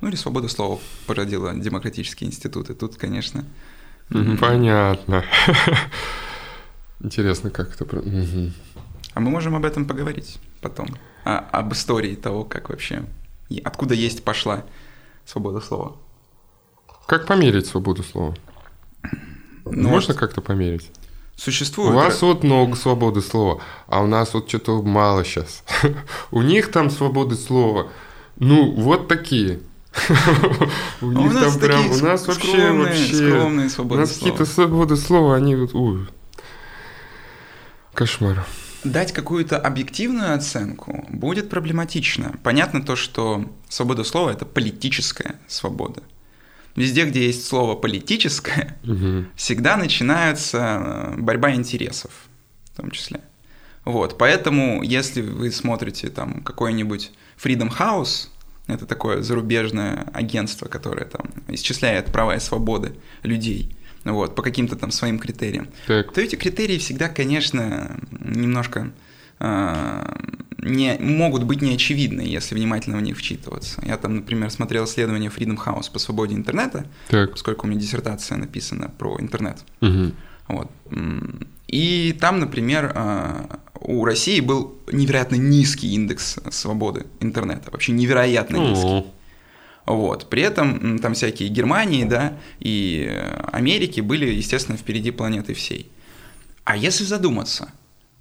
Ну или свобода слова породила демократические институты. Тут, конечно... Понятно. Интересно, как это... А мы можем об этом поговорить потом, об истории того, как вообще, откуда есть пошла свобода слова. Как померить свободу слова? Ну, можно вот как-то померить? Существует. У вас вот много свободы слова, а у нас вот что-то мало сейчас. У них там свободы слова, ну, вот такие. У них там прям, у нас вообще, у нас какие-то свободы слова, они вот, кошмар. Дать какую-то объективную оценку будет проблематично. Понятно то, что свобода слова – это политическая свобода. Везде, где есть слово «политическое», всегда начинается борьба интересов в том числе. Вот, поэтому, если вы смотрите там какой-нибудь Freedom House, это такое зарубежное агентство, которое там исчисляет права и свободы людей, вот, по каким-то там своим критериям, так, то эти критерии всегда, конечно, немножко могут быть неочевидны, если внимательно в них вчитываться. Я там, например, смотрел исследование Freedom House по свободе интернета, так, поскольку у меня диссертация написана про интернет. Угу. Вот. И там, например, у России был невероятно низкий индекс свободы интернета, вообще невероятно низкий. Вот. При этом там всякие Германии, да, и Америки были, естественно, впереди планеты всей. А если задуматься,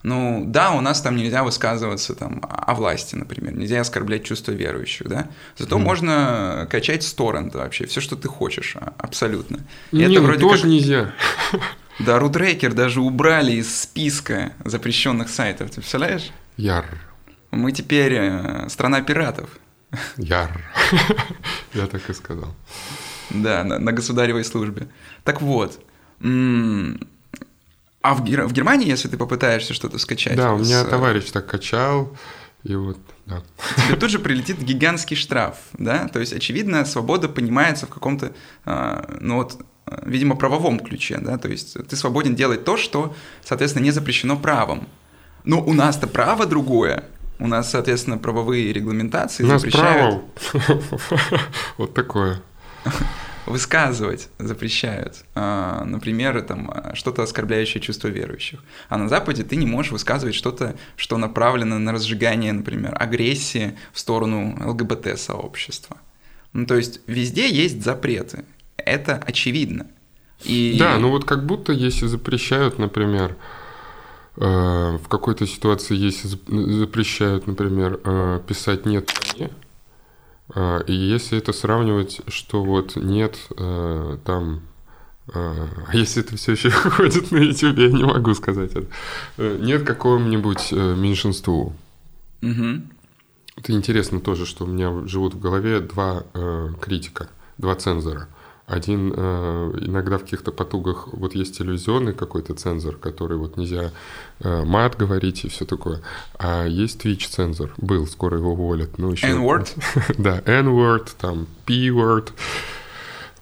ну да, у нас там нельзя высказываться там о власти, например, нельзя оскорблять чувства верующих, да, зато можно качать с торрента вообще все, что ты хочешь, абсолютно. И не, это вроде тоже как... нельзя. Да, Рутрекер даже убрали из списка запрещенных сайтов, ты представляешь? Яр. Мы теперь страна пиратов. Яр. Я так и сказал. Да, на государевой службе. Так вот. А в Германии, если ты попытаешься что-то скачать... Да, у меня товарищ так качал, и вот... Да. Тебе тут же прилетит гигантский штраф, да? То есть, очевидно, свобода понимается в каком-то... Ну вот, видимо, правовом ключе, да, то есть ты свободен делать то, что, соответственно, не запрещено правом. Но у нас-то право другое. У нас, соответственно, правовые регламентации запрещают... У нас право вот такое. Высказывать запрещают. Например, там, что-то оскорбляющее чувство верующих. А на Западе ты не можешь высказывать что-то, что направлено на разжигание, например, агрессии в сторону ЛГБТ-сообщества. Ну, то есть везде есть запреты. Это очевидно. И... Да, ну вот как будто если запрещают, например... В какой-то ситуации, если запрещают, например, писать «нет» и если это сравнивать, что вот «нет» там... А если это все еще выходит на YouTube, я не могу сказать это. «Нет» какому-нибудь меньшинству. Угу. Это интересно тоже, что у меня живут в голове два критика, два цензора. Один иногда в каких-то потугах, вот есть иллюзионный какой-то цензор, который вот нельзя мат говорить и все такое, а есть Twitch-цензор, был, скоро его уволят. Ну, еще... N-word? Да, N-word, там, P-word,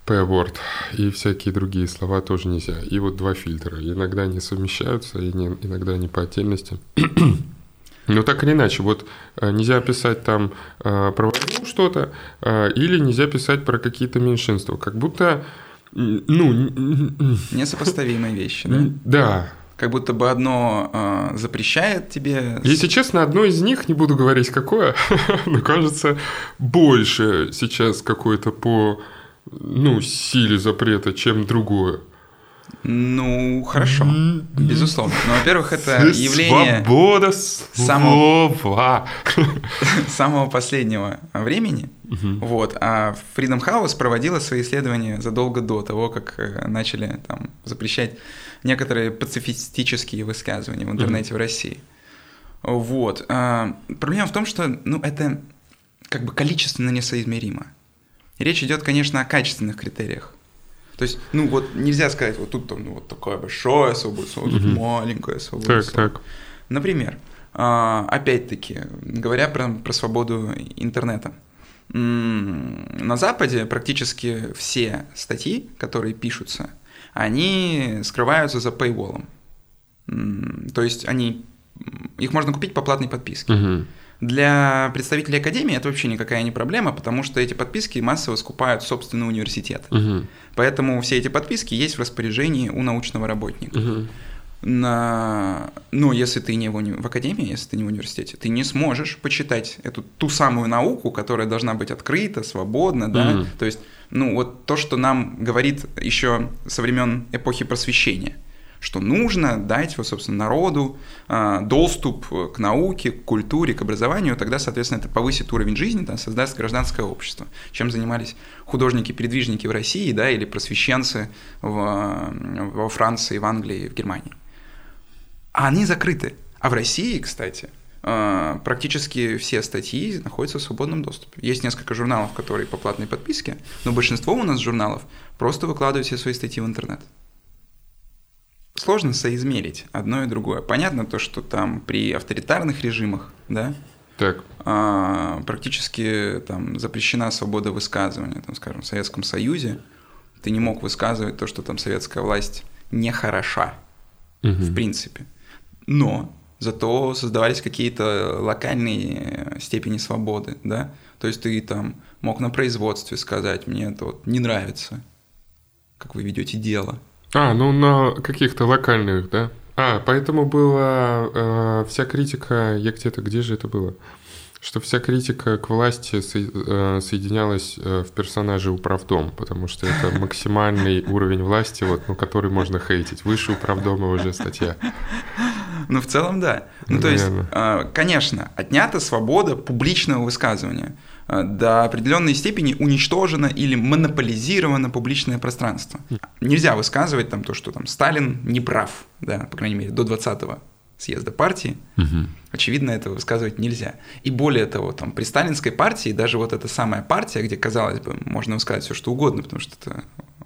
P-word и всякие другие слова тоже нельзя. И вот два фильтра, иногда они совмещаются, и не, иногда они по отдельности. Ну, так или иначе, вот нельзя писать там про войну что-то, или нельзя писать про какие-то меньшинства. Как будто, ну... Несопоставимые вещи, да? Да. Как будто бы одно запрещает тебе... Если честно, одно из них, не буду говорить какое, но кажется больше сейчас какое-то по, ну, силе запрета, чем другое. Ну, хорошо, безусловно. Но, во-первых, это явление... Свобода слова! Самого последнего времени. Вот. А Freedom House проводила свои исследования задолго до того, как начали там запрещать некоторые пацифистические высказывания в интернете в России. Вот. Проблема в том, что ну, это как бы количественно несоизмеримо. Речь идет, конечно, о качественных критериях. То есть, ну вот нельзя сказать, вот тут там ну, вот такое большое свободное слово, тут маленькое свободное слово. Так. Например, опять-таки, говоря про свободу интернета, на Западе практически все статьи, которые пишутся, они скрываются за paywall. То есть они, их можно купить по платной подписке. Для представителей академии это вообще никакая не проблема, потому что эти подписки массово скупают собственные университеты. Поэтому все эти подписки есть в распоряжении у научного работника. Но если ты не в академии, если ты не в университете, ты не сможешь почитать эту ту самую науку, которая должна быть открыта, свободна, да. То есть, ну, вот то, что нам говорит еще со времен эпохи Просвещения. Что нужно дать, вот, собственно, народу доступ к науке, к культуре, к образованию, тогда, соответственно, это повысит уровень жизни, да, создаст гражданское общество, чем занимались художники-передвижники в России, да, или просвещенцы во Франции, в Англии, в Германии. А они закрыты. А в России, кстати, практически все статьи находятся в свободном доступе. Есть несколько журналов, которые по платной подписке, но большинство у нас журналов просто выкладывают все свои статьи в интернет. Сложно соизмерить одно и другое. Понятно то, что там при авторитарных режимах, да, так. Практически там запрещена свобода высказывания, там, скажем, в Советском Союзе ты не мог высказывать то, что там советская власть нехороша, в принципе. Но зато создавались какие-то локальные степени свободы, да, то есть ты там мог на производстве сказать, мне это вот не нравится, как вы ведете дело. А, ну на каких-то локальных, да? А, поэтому была вся критика, я где-то, где же это было? Что вся критика к власти соединялась в персонаже управдом, потому что это максимальный уровень власти, вот, ну, который можно хейтить. Выше управдома уже статья. Ну, в целом, да. Ну, то есть, конечно, отнята свобода публичного высказывания. До определенной степени уничтожено или монополизировано публичное пространство. Нельзя высказывать там то, что там Сталин не прав, да, по крайней мере, до 20-го съезда партии. Очевидно, этого высказывать нельзя. И более того, там, при сталинской партии, даже вот эта самая партия, где, казалось бы, можно высказать все, что угодно, потому что это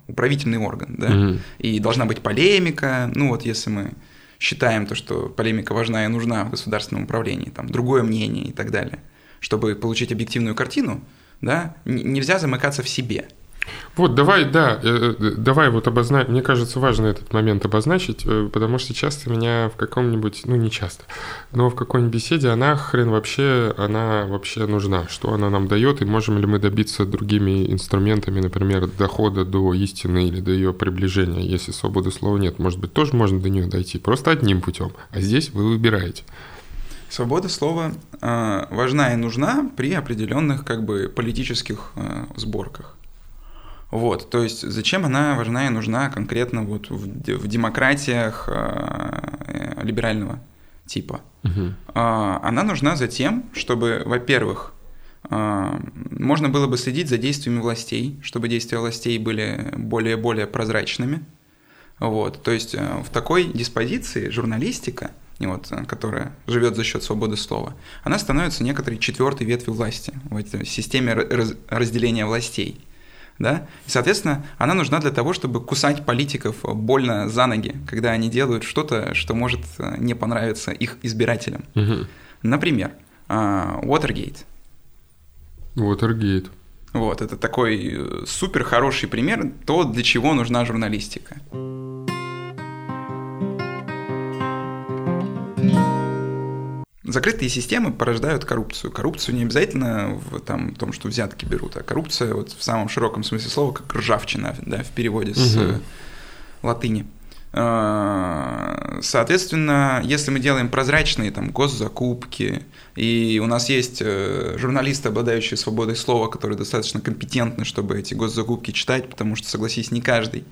управительный орган, да, и должна быть полемика, ну вот если мы считаем то, что полемика важна и нужна в государственном управлении, там, другое мнение и так далее. Чтобы получить объективную картину, да, нельзя замыкаться в себе. Вот, давай вот обозначим. Мне кажется, важно этот момент обозначить, потому что часто меня в каком-нибудь, ну не часто, но в какой-нибудь беседе она вообще нужна, что она нам дает, и можем ли мы добиться другими инструментами, например, дохода до истины или до ее приближения, если свободы слова нет. Может быть, тоже можно до нее дойти, просто одним путем, а здесь вы выбираете. Свобода слова важна и нужна при определенных как бы политических сборках. Вот, то есть зачем она важна и нужна конкретно вот в демократиях либерального типа? Угу. Она нужна за тем, чтобы, во-первых, можно было бы следить за действиями властей, чтобы действия властей были более прозрачными. Вот, то есть в такой диспозиции журналистика, вот, которая живет за счет свободы слова, она становится некоторой четвертой ветвью власти в системе разделения властей. Да? И, соответственно, она нужна для того, чтобы кусать политиков больно за ноги, когда они делают что-то, что может не понравиться их избирателям. Угу. Например, Watergate. Watergate. Вот, это такой супер хороший пример, то, для чего нужна журналистика. Закрытые системы порождают коррупцию. Коррупцию не обязательно в том, что взятки берут, а коррупция вот в самом широком смысле слова, как ржавчина, да, в переводе с латыни. Соответственно, если мы делаем прозрачные там, госзакупки, и у нас есть журналисты, обладающие свободой слова, которые достаточно компетентны, чтобы эти госзакупки читать, потому что, согласись, не каждый,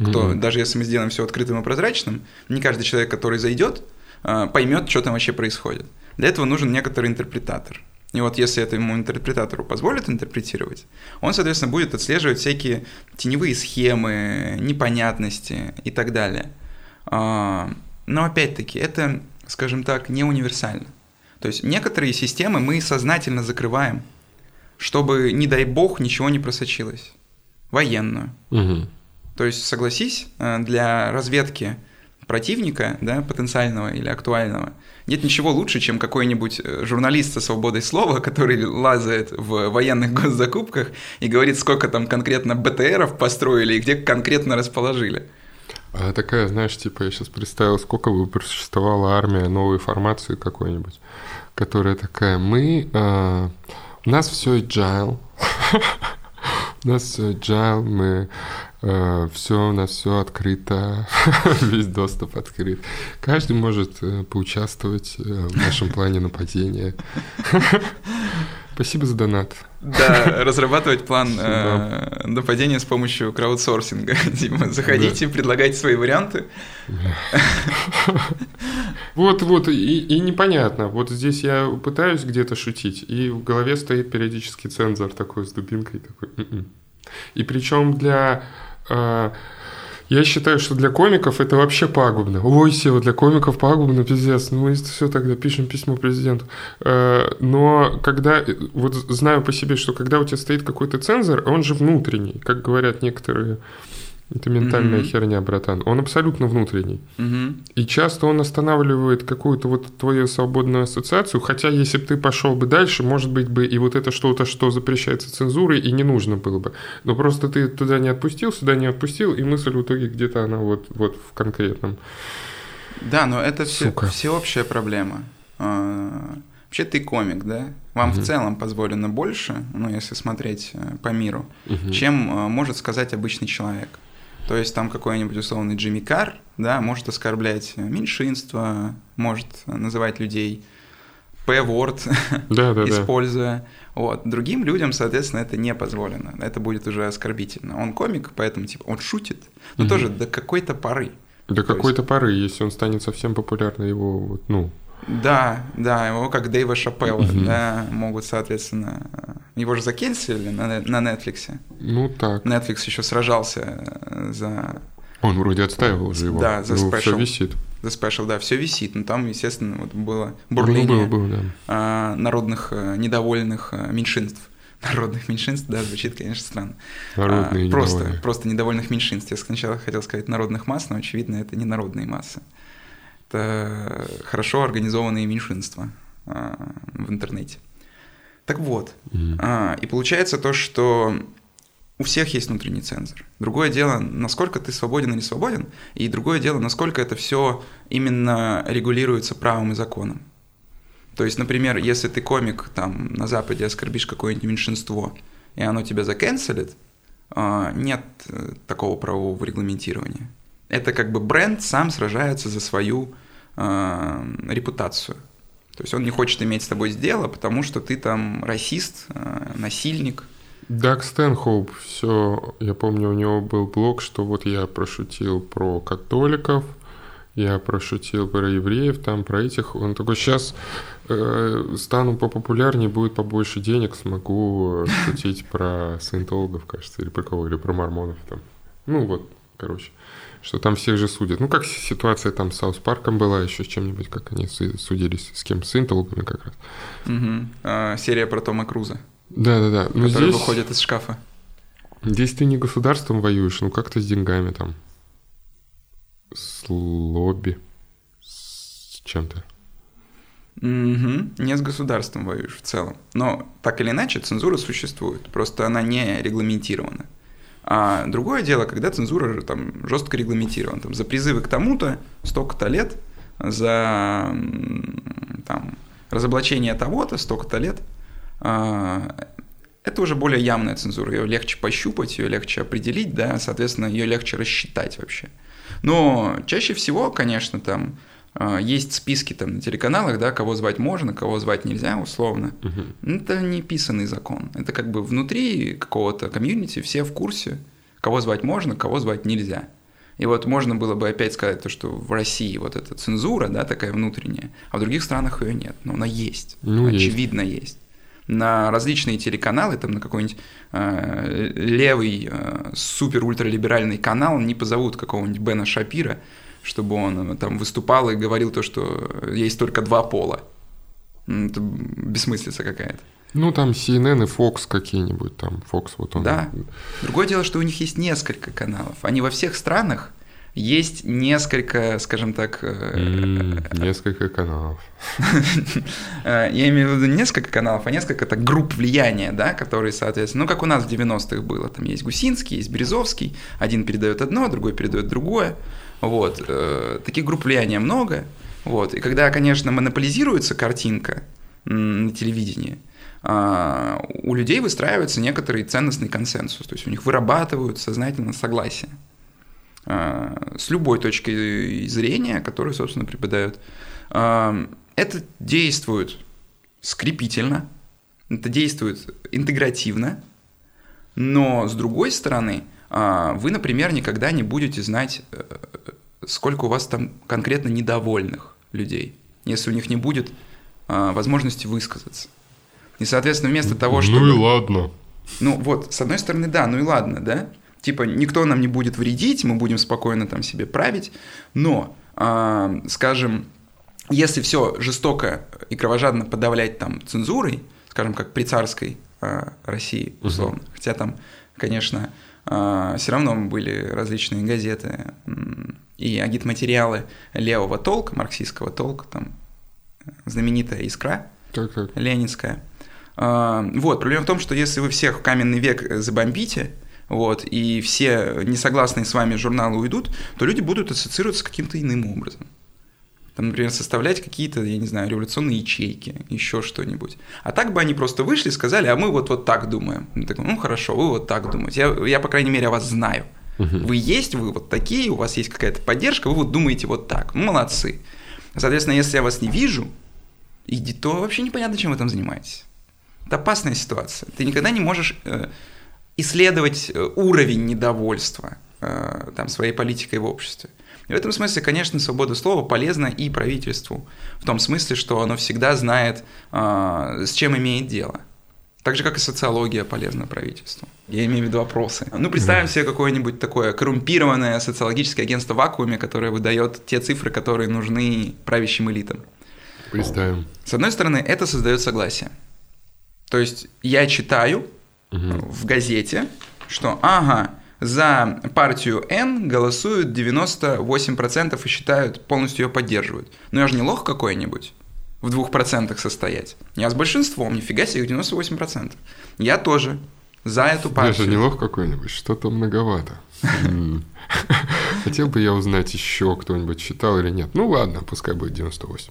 кто, даже если мы сделаем все открытым и прозрачным, не каждый человек, который зайдет, поймет, что там вообще происходит. Для этого нужен некоторый интерпретатор. И вот если этому интерпретатору позволят интерпретировать, он, соответственно, будет отслеживать всякие теневые схемы, непонятности и так далее. Но, опять-таки, это, скажем так, не универсально. То есть некоторые системы мы сознательно закрываем, чтобы, не дай бог, ничего не просочилось. Военную. Угу. То есть, согласись, для разведки противника, да, потенциального или актуального, нет ничего лучше, чем какой-нибудь журналист со свободой слова, который лазает в военных госзакупках и говорит, сколько там конкретно БТРов построили и где конкретно расположили. А такая, знаешь, типа, я сейчас представил, сколько бы просуществовала армия новой формации какой-нибудь, которая такая, у нас все agile, у нас все agile, у нас все открыто, весь доступ открыт. Каждый может поучаствовать в нашем плане нападения. Спасибо за донат. Да, разрабатывать план нападения с помощью краудсорсинга. Заходите, предлагайте свои варианты. Вот, и непонятно. Вот здесь я пытаюсь где-то шутить, и в голове стоит периодически цензор такой с дубинкой. И причем я считаю, что для комиков это вообще пагубно. Ой, Сева, для комиков пагубно, пиздец. Ну, мы все тогда пишем письмо президенту. Но когда... Вот знаю по себе, что когда у тебя стоит какой-то цензор, он же внутренний, как говорят некоторые... Это ментальная херня, братан. Он абсолютно внутренний. И часто он останавливает какую-то вот твою свободную ассоциацию, хотя если бы ты пошел бы дальше, может быть бы и вот это что-то, что запрещается цензурой, и не нужно было бы. Но просто ты туда не отпустил, сюда не отпустил, и мысль в итоге где-то она вот в конкретном. Да, но это всеобщая проблема. Вообще ты комик, да? Вам в целом позволено больше, если смотреть по миру, чем может сказать обычный человек. То есть там какой-нибудь условный Джимми Карр, да, может оскорблять меньшинство, может называть людей P-word, используя. Вот. Другим людям, соответственно, это не позволено. Это будет уже оскорбительно. Он комик, поэтому типа он шутит, но тоже до какой-то поры. До какой-то поры, если он станет совсем популярным, его, Да, его как Дэйва Шапелла, да, могут, соответственно... Его же закенселили на Netflix. Ну так. Netflix еще сражался за... Он вроде отстаивал же его. Да, за Special. Все висит. За Special, да, все висит. Но там, естественно, было бурление народных недовольных меньшинств. Народных меньшинств, да, звучит, конечно, странно. Народные недовольные. Просто недовольных меньшинств. Я сначала хотел сказать народных масс, но, очевидно, это не народные массы. Это хорошо организованные меньшинства в интернете. Так вот, и получается то, что У всех есть внутренний цензор. Другое дело, насколько ты свободен или не свободен, и другое дело, насколько это все именно регулируется правом и законом. То есть, например, если ты комик там на Западе оскорбишь какое-нибудь меньшинство, и оно тебя закэнселит, нет такого правового регламентирования. Это как бы бренд сам сражается за свою репутацию. То есть он не хочет иметь с тобой дело, потому что ты там расист, насильник. Даг Стэнхоуп, все, я помню, у него был блог, что вот я прошутил про католиков, я прошутил про евреев, там про этих. Он такой, сейчас стану попопулярнее, будет побольше денег, смогу шутить про саентологов, кажется, или про кого, или про мормонов там. Ну вот, короче, что там всех же судят. Ну, как ситуация там с Саус Парком была, еще с чем-нибудь, как они судились, с кем, с саентологами как раз. Угу. Серия про Тома Круза. Да-да-да. Но который здесь выходит из шкафа. Здесь ты не государством воюешь, ну как-то с деньгами там. С лобби. С чем-то. Не с государством воюешь в целом. Но так или иначе цензура существует. Просто она не регламентирована. А другое дело, когда цензура там жестко регламентирована. Там, за призывы к тому-то столько-то лет. За там, разоблачение того-то столько-то лет. Это уже более явная цензура, ее легче пощупать, ее легче определить, да, соответственно, ее легче рассчитать вообще. Но чаще всего, конечно, там есть списки там, на телеканалах, да, кого звать можно, кого звать нельзя, условно. Угу. Это не писанный закон. Это как бы внутри какого-то комьюнити все в курсе, кого звать можно, кого звать нельзя. И вот можно было бы опять сказать, то, что в России вот эта цензура, да, такая внутренняя, а в других странах ее нет, но она есть, ну, очевидно есть. На различные телеканалы, там на какой-нибудь левый супер-ультралиберальный канал не позовут какого-нибудь Бена Шапира, чтобы он там выступал и говорил то, что есть только два пола. Это бессмыслица какая-то. Ну, там CNN и Fox какие-нибудь, там Fox вот он. Да. Другое дело, что у них есть несколько каналов. Они во всех странах есть несколько, скажем так... несколько каналов. Я имею в виду несколько каналов, а несколько так, групп влияния, да, которые, соответственно... Ну, как у нас в 90-х было. Там есть Гусинский, есть Березовский. Один передает одно, другой передает другое. Вот. Таких групп влияния много. Вот. И когда, конечно, монополизируется картинка на телевидении, у людей выстраивается некоторый ценностный консенсус. То есть у них вырабатывают сознательно согласие с любой точки зрения, которую, собственно, преподают. Это действует скрепительно, это действует интегративно, но, с другой стороны, вы, например, никогда не будете знать, сколько у вас там конкретно недовольных людей, если у них не будет возможности высказаться. И, соответственно, вместо того, чтобы... Ну и ладно. Ну вот, с одной стороны, да, ну и ладно, да? Типа, никто нам не будет вредить, мы будем спокойно там себе править. Но, скажем, если все жестоко и кровожадно подавлять там цензурой, скажем, как при царской России, условно, хотя там, конечно, все равно были различные газеты и агитматериалы левого толка, марксистского толка, там знаменитая «Искра» ленинская. Вот, проблема в том, что если вы всех в каменный век забомбите, вот, и все несогласные с вами журналы уйдут, то люди будут ассоциироваться каким-то иным образом. Там, например, составлять какие-то, я не знаю, революционные ячейки, еще что-нибудь. А так бы они просто вышли и сказали, а мы вот так думаем. Я такой, ну хорошо, вы вот так думаете, я по крайней мере, о вас знаю. Угу. Вы есть, вы вот такие, у вас есть какая-то поддержка, вы вот думаете вот так, ну молодцы. Соответственно, если я вас не вижу, то вообще непонятно, чем вы там занимаетесь. Это опасная ситуация. Ты никогда не можешь... исследовать уровень недовольства там, своей политикой в обществе. И в этом смысле, конечно, свобода слова полезна и правительству, в том смысле, что оно всегда знает, с чем имеет дело. Так же, как и социология полезна правительству. Я имею в виду опросы. Ну, представим себе какое-нибудь такое коррумпированное социологическое агентство в вакууме, которое выдает те цифры, которые нужны правящим элитам. Представим. С одной стороны, это создает согласие. То есть, я читаю в газете, что ага, за партию N голосуют 98% и считают, полностью ее поддерживают. Но я же не лох какой-нибудь в 2% состоять. Я с большинством, нифига себе, 98%. Я тоже за эту партию. Даже не лох какой-нибудь, что-то многовато. Хотел бы я узнать еще, кто-нибудь читал или нет. Ну ладно, пускай будет 98.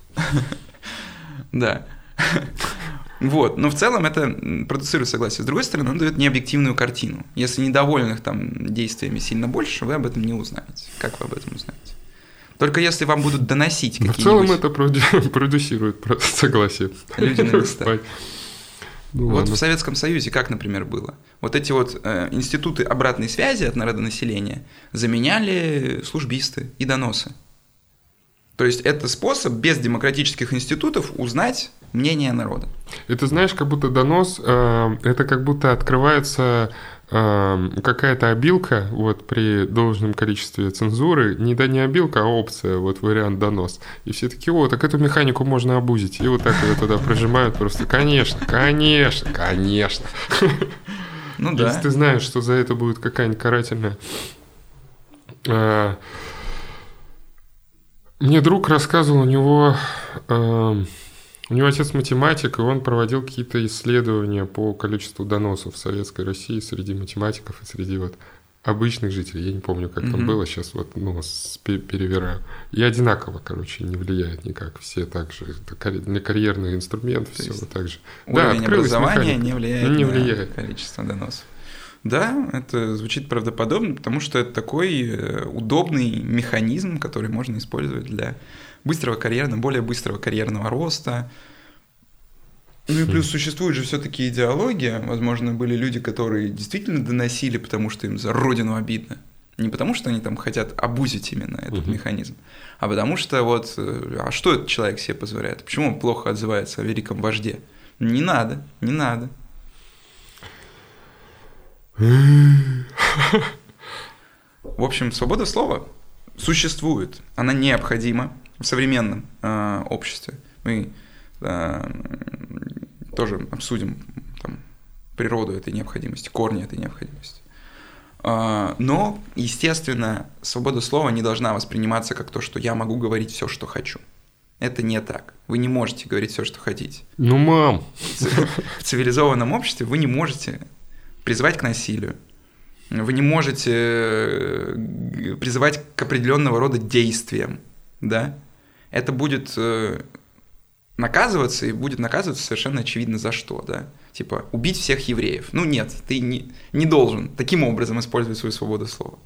Да. Вот, но в целом это продуцирует согласие. С другой стороны, он дает необъективную картину. Если недовольных там действиями сильно больше, вы об этом не узнаете. Как вы об этом узнаете? Только если вам будут доносить какие-нибудь... В целом это продюсирует согласие. Люди на местах. Ну, вот ладно. В Советском Союзе как, например, было? Вот эти вот институты обратной связи от народонаселения заменяли службисты и доносы. То есть это способ без демократических институтов узнать мнение народа. Это, знаешь, как будто донос, это как будто открывается какая-то обилка вот, при должном количестве цензуры. Не обилка, а опция, вот вариант донос. И все такие, о, так эту механику можно обузить. И вот так ее туда прижимают просто. Конечно. Ну да. Если ты знаешь, что за это будет какая-нибудь карательная... Мне друг рассказывал, у него отец математик, и он проводил какие-то исследования по количеству доносов в Советской России среди математиков и среди вот обычных жителей. Я не помню, как там было, сейчас вот перевираю. И одинаково, короче, не влияет никак. Все так же, на карьерный инструмент, все вот так же. Уровень образования не влияет на количество доносов. Да, это звучит правдоподобно, потому что это такой удобный механизм, который можно использовать для более быстрого карьерного роста. Ну и плюс существует же все-таки идеология. Возможно, были люди, которые действительно доносили, потому что им за родину обидно. Не потому что они там хотят обузить именно этот механизм, а потому что что этот человек себе позволяет? Почему он плохо отзывается о великом вожде? Не надо. В общем, свобода слова существует, она необходима в современном обществе. Мы тоже обсудим природу этой необходимости, корни этой необходимости. Но, естественно, свобода слова не должна восприниматься как то, что я могу говорить все, что хочу. Это не так. Вы не можете говорить все, что хотите. Ну, мам! В цивилизованном обществе вы не можете призывать к насилию. Вы не можете призывать к определенного рода действиям. Да? Это будет наказываться, и будет наказываться совершенно очевидно за что. Да? Типа убить всех евреев. Ну нет, ты не должен таким образом использовать свою свободу слова.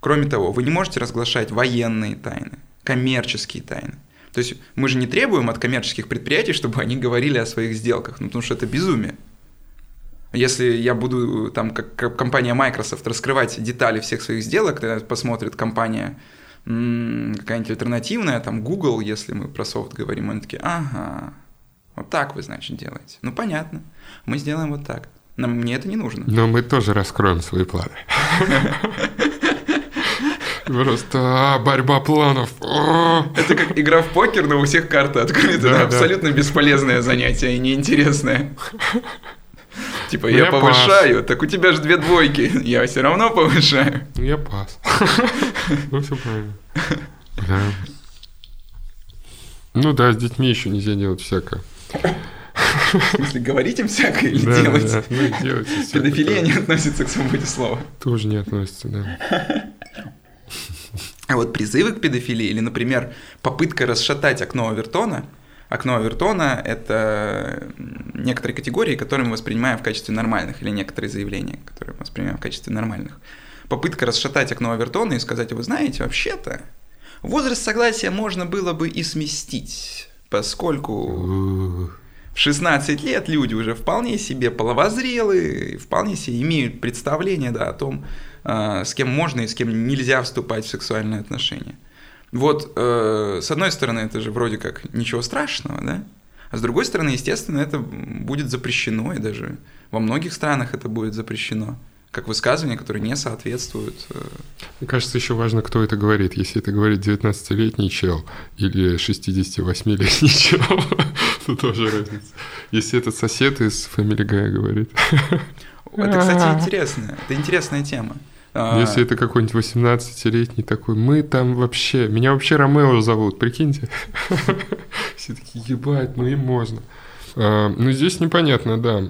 Кроме того, вы не можете разглашать военные тайны, коммерческие тайны. То есть мы же не требуем от коммерческих предприятий, чтобы они говорили о своих сделках, потому что это безумие. Если я буду, как компания Microsoft, раскрывать детали всех своих сделок, тогда посмотрит компания какая-нибудь альтернативная, Google, если мы про софт говорим, они такие, ага, вот так вы, значит, делаете. Ну, понятно, мы сделаем вот так. Нам мне это не нужно. Но мы тоже раскроем свои планы. Просто борьба планов. Это как игра в покер, но у всех карты открыты. Это абсолютно бесполезное занятие и неинтересное. Типа, я повышаю, пас. Так у тебя же две двойки, я все равно повышаю. Я пас. Ну, все правильно. Ну да, с детьми еще нельзя делать всякое. В смысле, говорить им всякое или делать? Да, делать всякое. Педофилия не относится к свободе слова. Тоже не относится, да. А вот призывы к педофилии или, например, попытка расшатать окно Овертона. Окно Овертона – это некоторые категории, которые мы воспринимаем в качестве нормальных, или некоторые заявления, которые мы воспринимаем в качестве нормальных. Попытка расшатать окно Овертона и сказать, вы знаете, вообще-то возраст согласия можно было бы и сместить, поскольку в 16 лет люди уже вполне себе половозрелые, вполне себе имеют представление о том, с кем можно и с кем нельзя вступать в сексуальные отношения. Вот, с одной стороны, это же вроде как ничего страшного, да? А с другой стороны, естественно, это будет запрещено, и даже во многих странах это будет запрещено, как высказывания, которые не соответствуют. Мне кажется, еще важно, кто это говорит. Если это говорит 19-летний чел или 68-летний чел, то тоже разница. Если это сосед из Family Guy говорит. Это, кстати, интересно. Это интересная тема. Если это какой-нибудь 18-летний такой, мы там вообще... Меня вообще Ромео зовут, прикиньте. Все такие, ебать, ну и можно. Ну, здесь непонятно, да.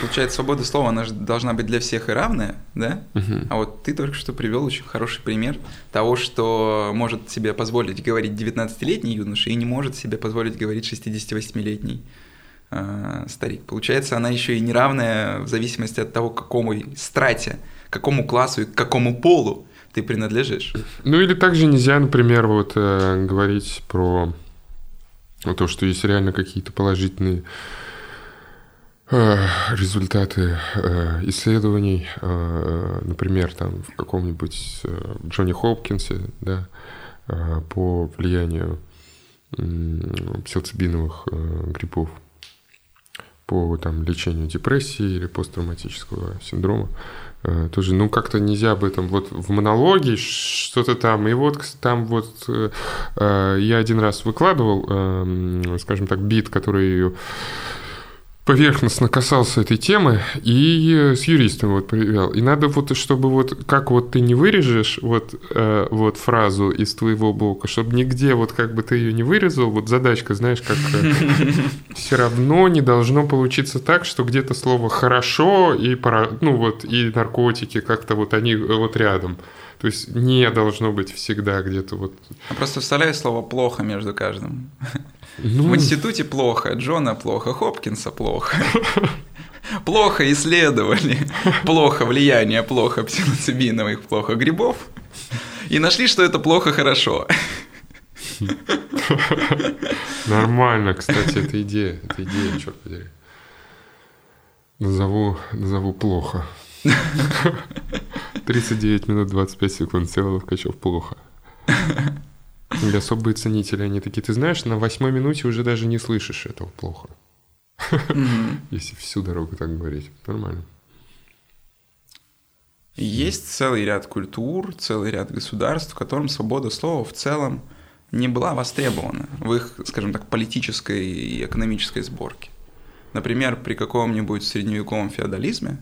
Получается, свобода слова, она же должна быть для всех и равная, да? Uh-huh. А вот ты только что привел очень хороший пример того, что может себе позволить говорить 19-летний юноша и не может себе позволить говорить 68-летний старик. Получается, она еще и неравная в зависимости от того, к какому страте, к какому классу и к какому полу ты принадлежишь. Ну или также нельзя, например, вот говорить про то, что есть реально какие-то положительные результаты исследований, например, там в каком-нибудь Джонни Хопкинсе, да, по влиянию псилоцибиновых грибов по там, лечению депрессии или посттравматического синдрома. Тоже, ну, как-то нельзя об этом. Вот в монологе что-то там. И вот там вот я один раз выкладывал, скажем так, бит, который поверхностно касался этой темы, и с юристом вот привел. И надо вот, чтобы вот, как вот ты не вырежешь вот фразу из твоего блока, чтобы нигде вот как бы ты ее не вырезал, вот задачка, знаешь, как все равно не должно получиться так, что где-то слово «хорошо» и ну вот и наркотики как-то вот они вот рядом. То есть не должно быть всегда где-то вот... Я просто вставляю слово «плохо» между каждым. Ну... В институте плохо, Джона плохо, Хопкинса плохо. Плохо исследовали, плохо влияние, плохо псилоцибиновых, плохо грибов. И нашли, что это плохо хорошо. Нормально, кстати, это идея, черт подери. Назову «плохо». 39 минут 25 секунд. Сева Ловкачев плохо. Для особые ценители, они такие, ты знаешь, на 8-й минуте уже даже не слышишь этого плохо. Если всю дорогу так говорить. Нормально. Есть целый ряд культур, целый ряд государств, в котором свобода слова в целом не была востребована в их, скажем так, политической и экономической сборке. Например, при каком-нибудь средневековом феодализме,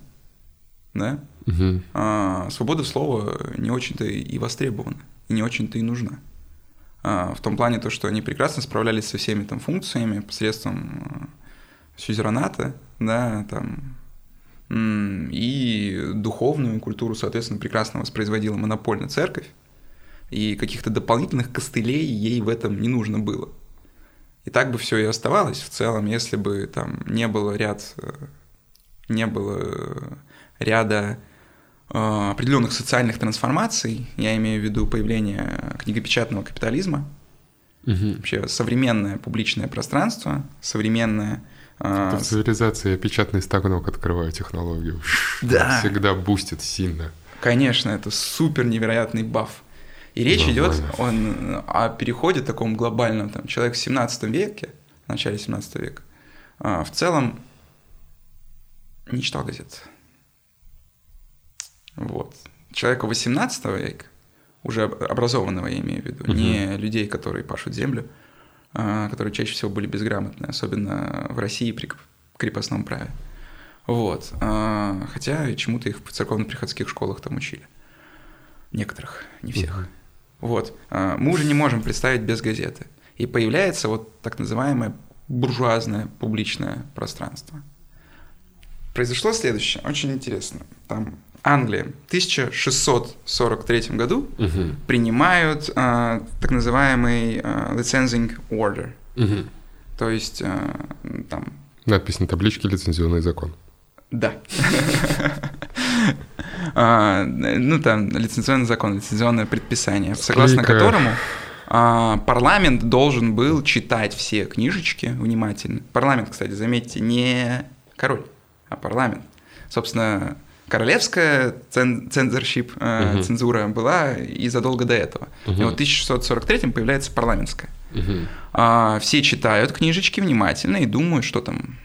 да? Угу. Свобода слова не очень-то и востребована, и не очень-то и нужна. В том плане, то, что они прекрасно справлялись со всеми там функциями посредством сюзераната, да, там, и духовную культуру, соответственно, прекрасно воспроизводила монопольно церковь, и каких-то дополнительных костылей ей в этом не нужно было. И так бы все и оставалось в целом, если бы там не было ряда определенных социальных трансформаций, я имею в виду появление книгопечатного капитализма, угу. Вообще современное публичное пространство, современное... В цивилизации печатный станок, открываю технологию. Да. Всегда бустит сильно. Конечно, это супер невероятный баф. И речь идет о переходе таком глобальном. Там, человек в 17 веке, в начале 17 века, в целом не читал газет. Вот. Человека 18 века, уже образованного, я имею в виду, угу. Не людей, которые пашут землю, которые чаще всего были безграмотны, особенно в России при крепостном праве. Вот. Хотя чему-то их в церковно-приходских школах там учили. Некоторых, не всех. Угу. Вот. Мы уже не можем представить без газеты. И появляется вот так называемое буржуазное публичное пространство. Произошло следующее, очень интересно. Там... Англия в 1643 году uh-huh. принимают так называемый licensing order. Uh-huh. То есть там... Надпись на табличке «Лицензионный закон». Да. Ну там лицензионный закон, лицензионное предписание, согласно которому парламент должен был читать все книжечки внимательно. Парламент, кстати, заметьте, не король, а парламент. Собственно... Королевская цензоршип, uh-huh. цензура была и zadолго до этого. Uh-huh. И вот в 1643-м появляется парламентская. Uh-huh. Все читают книжечки внимательно и думают, что там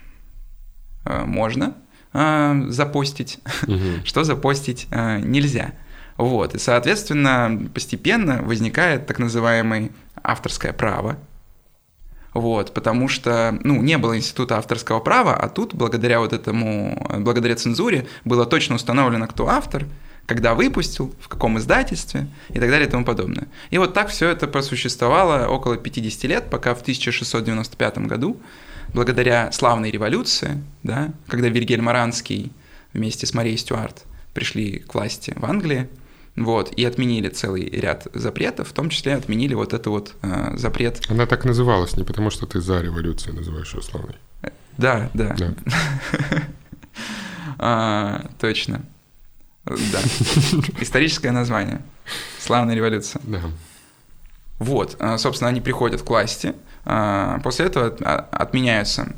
можно запостить, uh-huh. что запостить нельзя. Вот. И, соответственно, постепенно возникает так называемое авторское право. Вот, потому что, ну, не было института авторского права, а тут, благодаря цензуре, было точно установлено, кто автор, когда выпустил, в каком издательстве и так далее и тому подобное. И вот так все это просуществовало около 50 лет, пока в 1695 году благодаря славной революции, да, когда Вильгельм Оранский вместе с Марией Стюарт пришли к власти в Англии, вот, и отменили целый ряд запретов, в том числе отменили вот этот вот запрет. Она так называлась, не потому что ты за революцию называешь ее славной. Да, да. Точно. Да. Историческое название. Славная революция. Да. Вот, собственно, они приходят к власти. После этого отменяются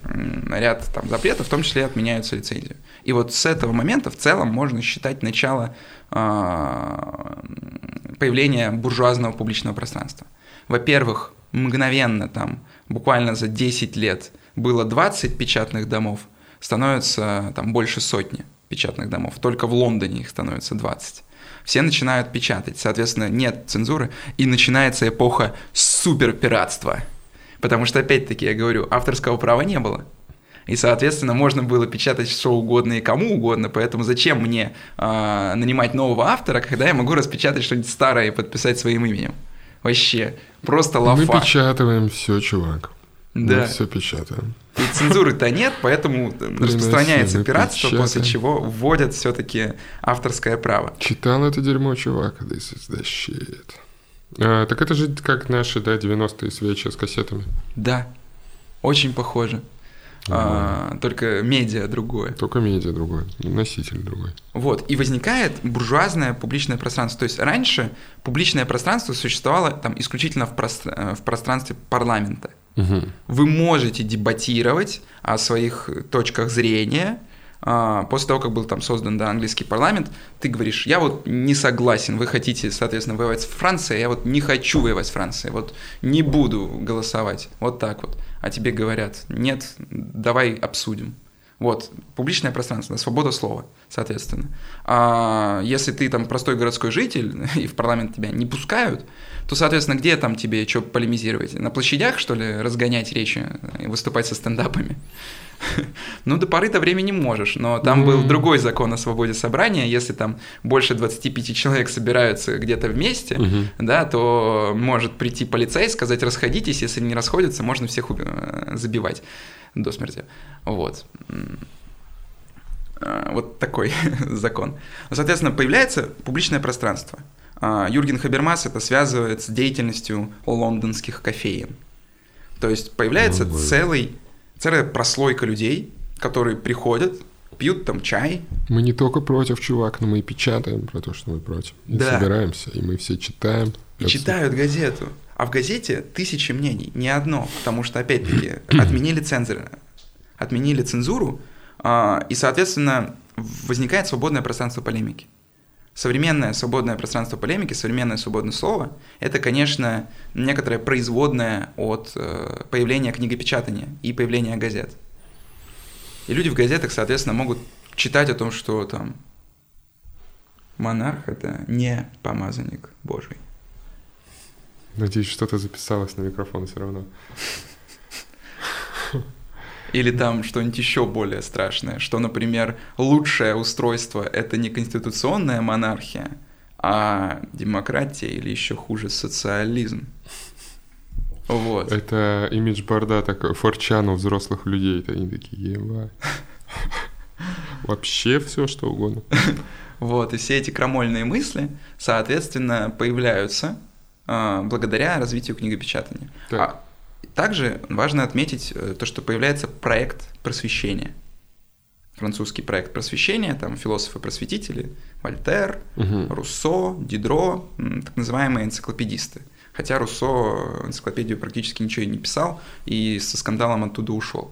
ряд там запретов, в том числе отменяются лицензии. И вот с этого момента в целом можно считать начало появления буржуазного публичного пространства. Во-первых, мгновенно там, буквально за 10 лет было 20 печатных домов, становится там больше сотни печатных домов. Только в Лондоне их становится 20. Все начинают печатать, соответственно, нет цензуры, и начинается эпоха суперпиратства. Потому что, опять-таки, я говорю, авторского права не было. И, соответственно, можно было печатать что угодно и кому угодно, поэтому зачем мне нанимать нового автора, когда я могу распечатать что-нибудь старое и подписать своим именем? Вообще, просто лафа. Мы печатаем все, чувак. Да. Мы все печатаем. И цензуры-то нет, поэтому распространяется пиратство, после чего вводят все-таки авторское право. Читал это дерьмо, чувак, this is the shit. Так это же как наши, да, 90-е свечи с кассетами. Да, очень похоже. Только медиа другое. Только медиа другое, носитель другой. Вот, и возникает буржуазное публичное пространство. То есть раньше публичное пространство существовало там исключительно в пространстве парламента. Угу. Вы можете дебатировать о своих точках зрения. После того, как был там создан, да, английский парламент, ты говоришь, я вот не согласен, вы хотите, соответственно, воевать с Францией, я вот не хочу воевать с Францией, вот не буду голосовать, вот так вот. А тебе говорят, нет, давай обсудим. Вот, публичное пространство, свобода слова, соответственно. А если ты там простой городской житель, и в парламент тебя не пускают, то, соответственно, где там тебе что полемизировать? На площадях, что ли, разгонять речи и выступать со стендапами? Ну, до поры-то времени можешь, но там был другой закон о свободе собрания, если там больше 25 человек собираются где-то вместе, да, то может прийти полицей, сказать «расходитесь», если не расходятся, можно всех забивать до смерти. Вот. Вот такой закон. Соответственно, появляется публичное пространство. Юрген Хабермас это связывает с деятельностью лондонских кофеен. То есть появляется целая прослойка людей, которые приходят, пьют там чай. Мы не только против, чувак, но мы и печатаем про то, что мы против. И да. Собираемся, и мы все читаем. И читают газету. А в газете тысячи мнений, не одно, потому что, опять-таки, отменили цензуру, и, соответственно, возникает свободное пространство полемики. Современное свободное пространство полемики, современное свободное слово – это, конечно, некоторое производное от появления книгопечатания и появления газет. И люди в газетах, соответственно, могут читать о том, что там монарх – это не помазанник Божий. Надеюсь, что-то записалось на микрофон все равно. Или там что-нибудь еще более страшное, что, например, лучшее устройство – это не конституционная монархия, а демократия или еще хуже – социализм. Вот. Это имидж-борда такой, 4chan у взрослых людей. Они такие, ебать. Вообще все, что угодно. Вот, и все эти крамольные мысли, соответственно, появляются благодаря развитию книгопечатания. Так. Также важно отметить то, что появляется проект просвещения. Французский проект просвещения, там философы-просветители, Вольтер, Руссо, Дидро, так называемые энциклопедисты. Хотя Руссо энциклопедию практически ничего и не писал, и со скандалом оттуда ушел,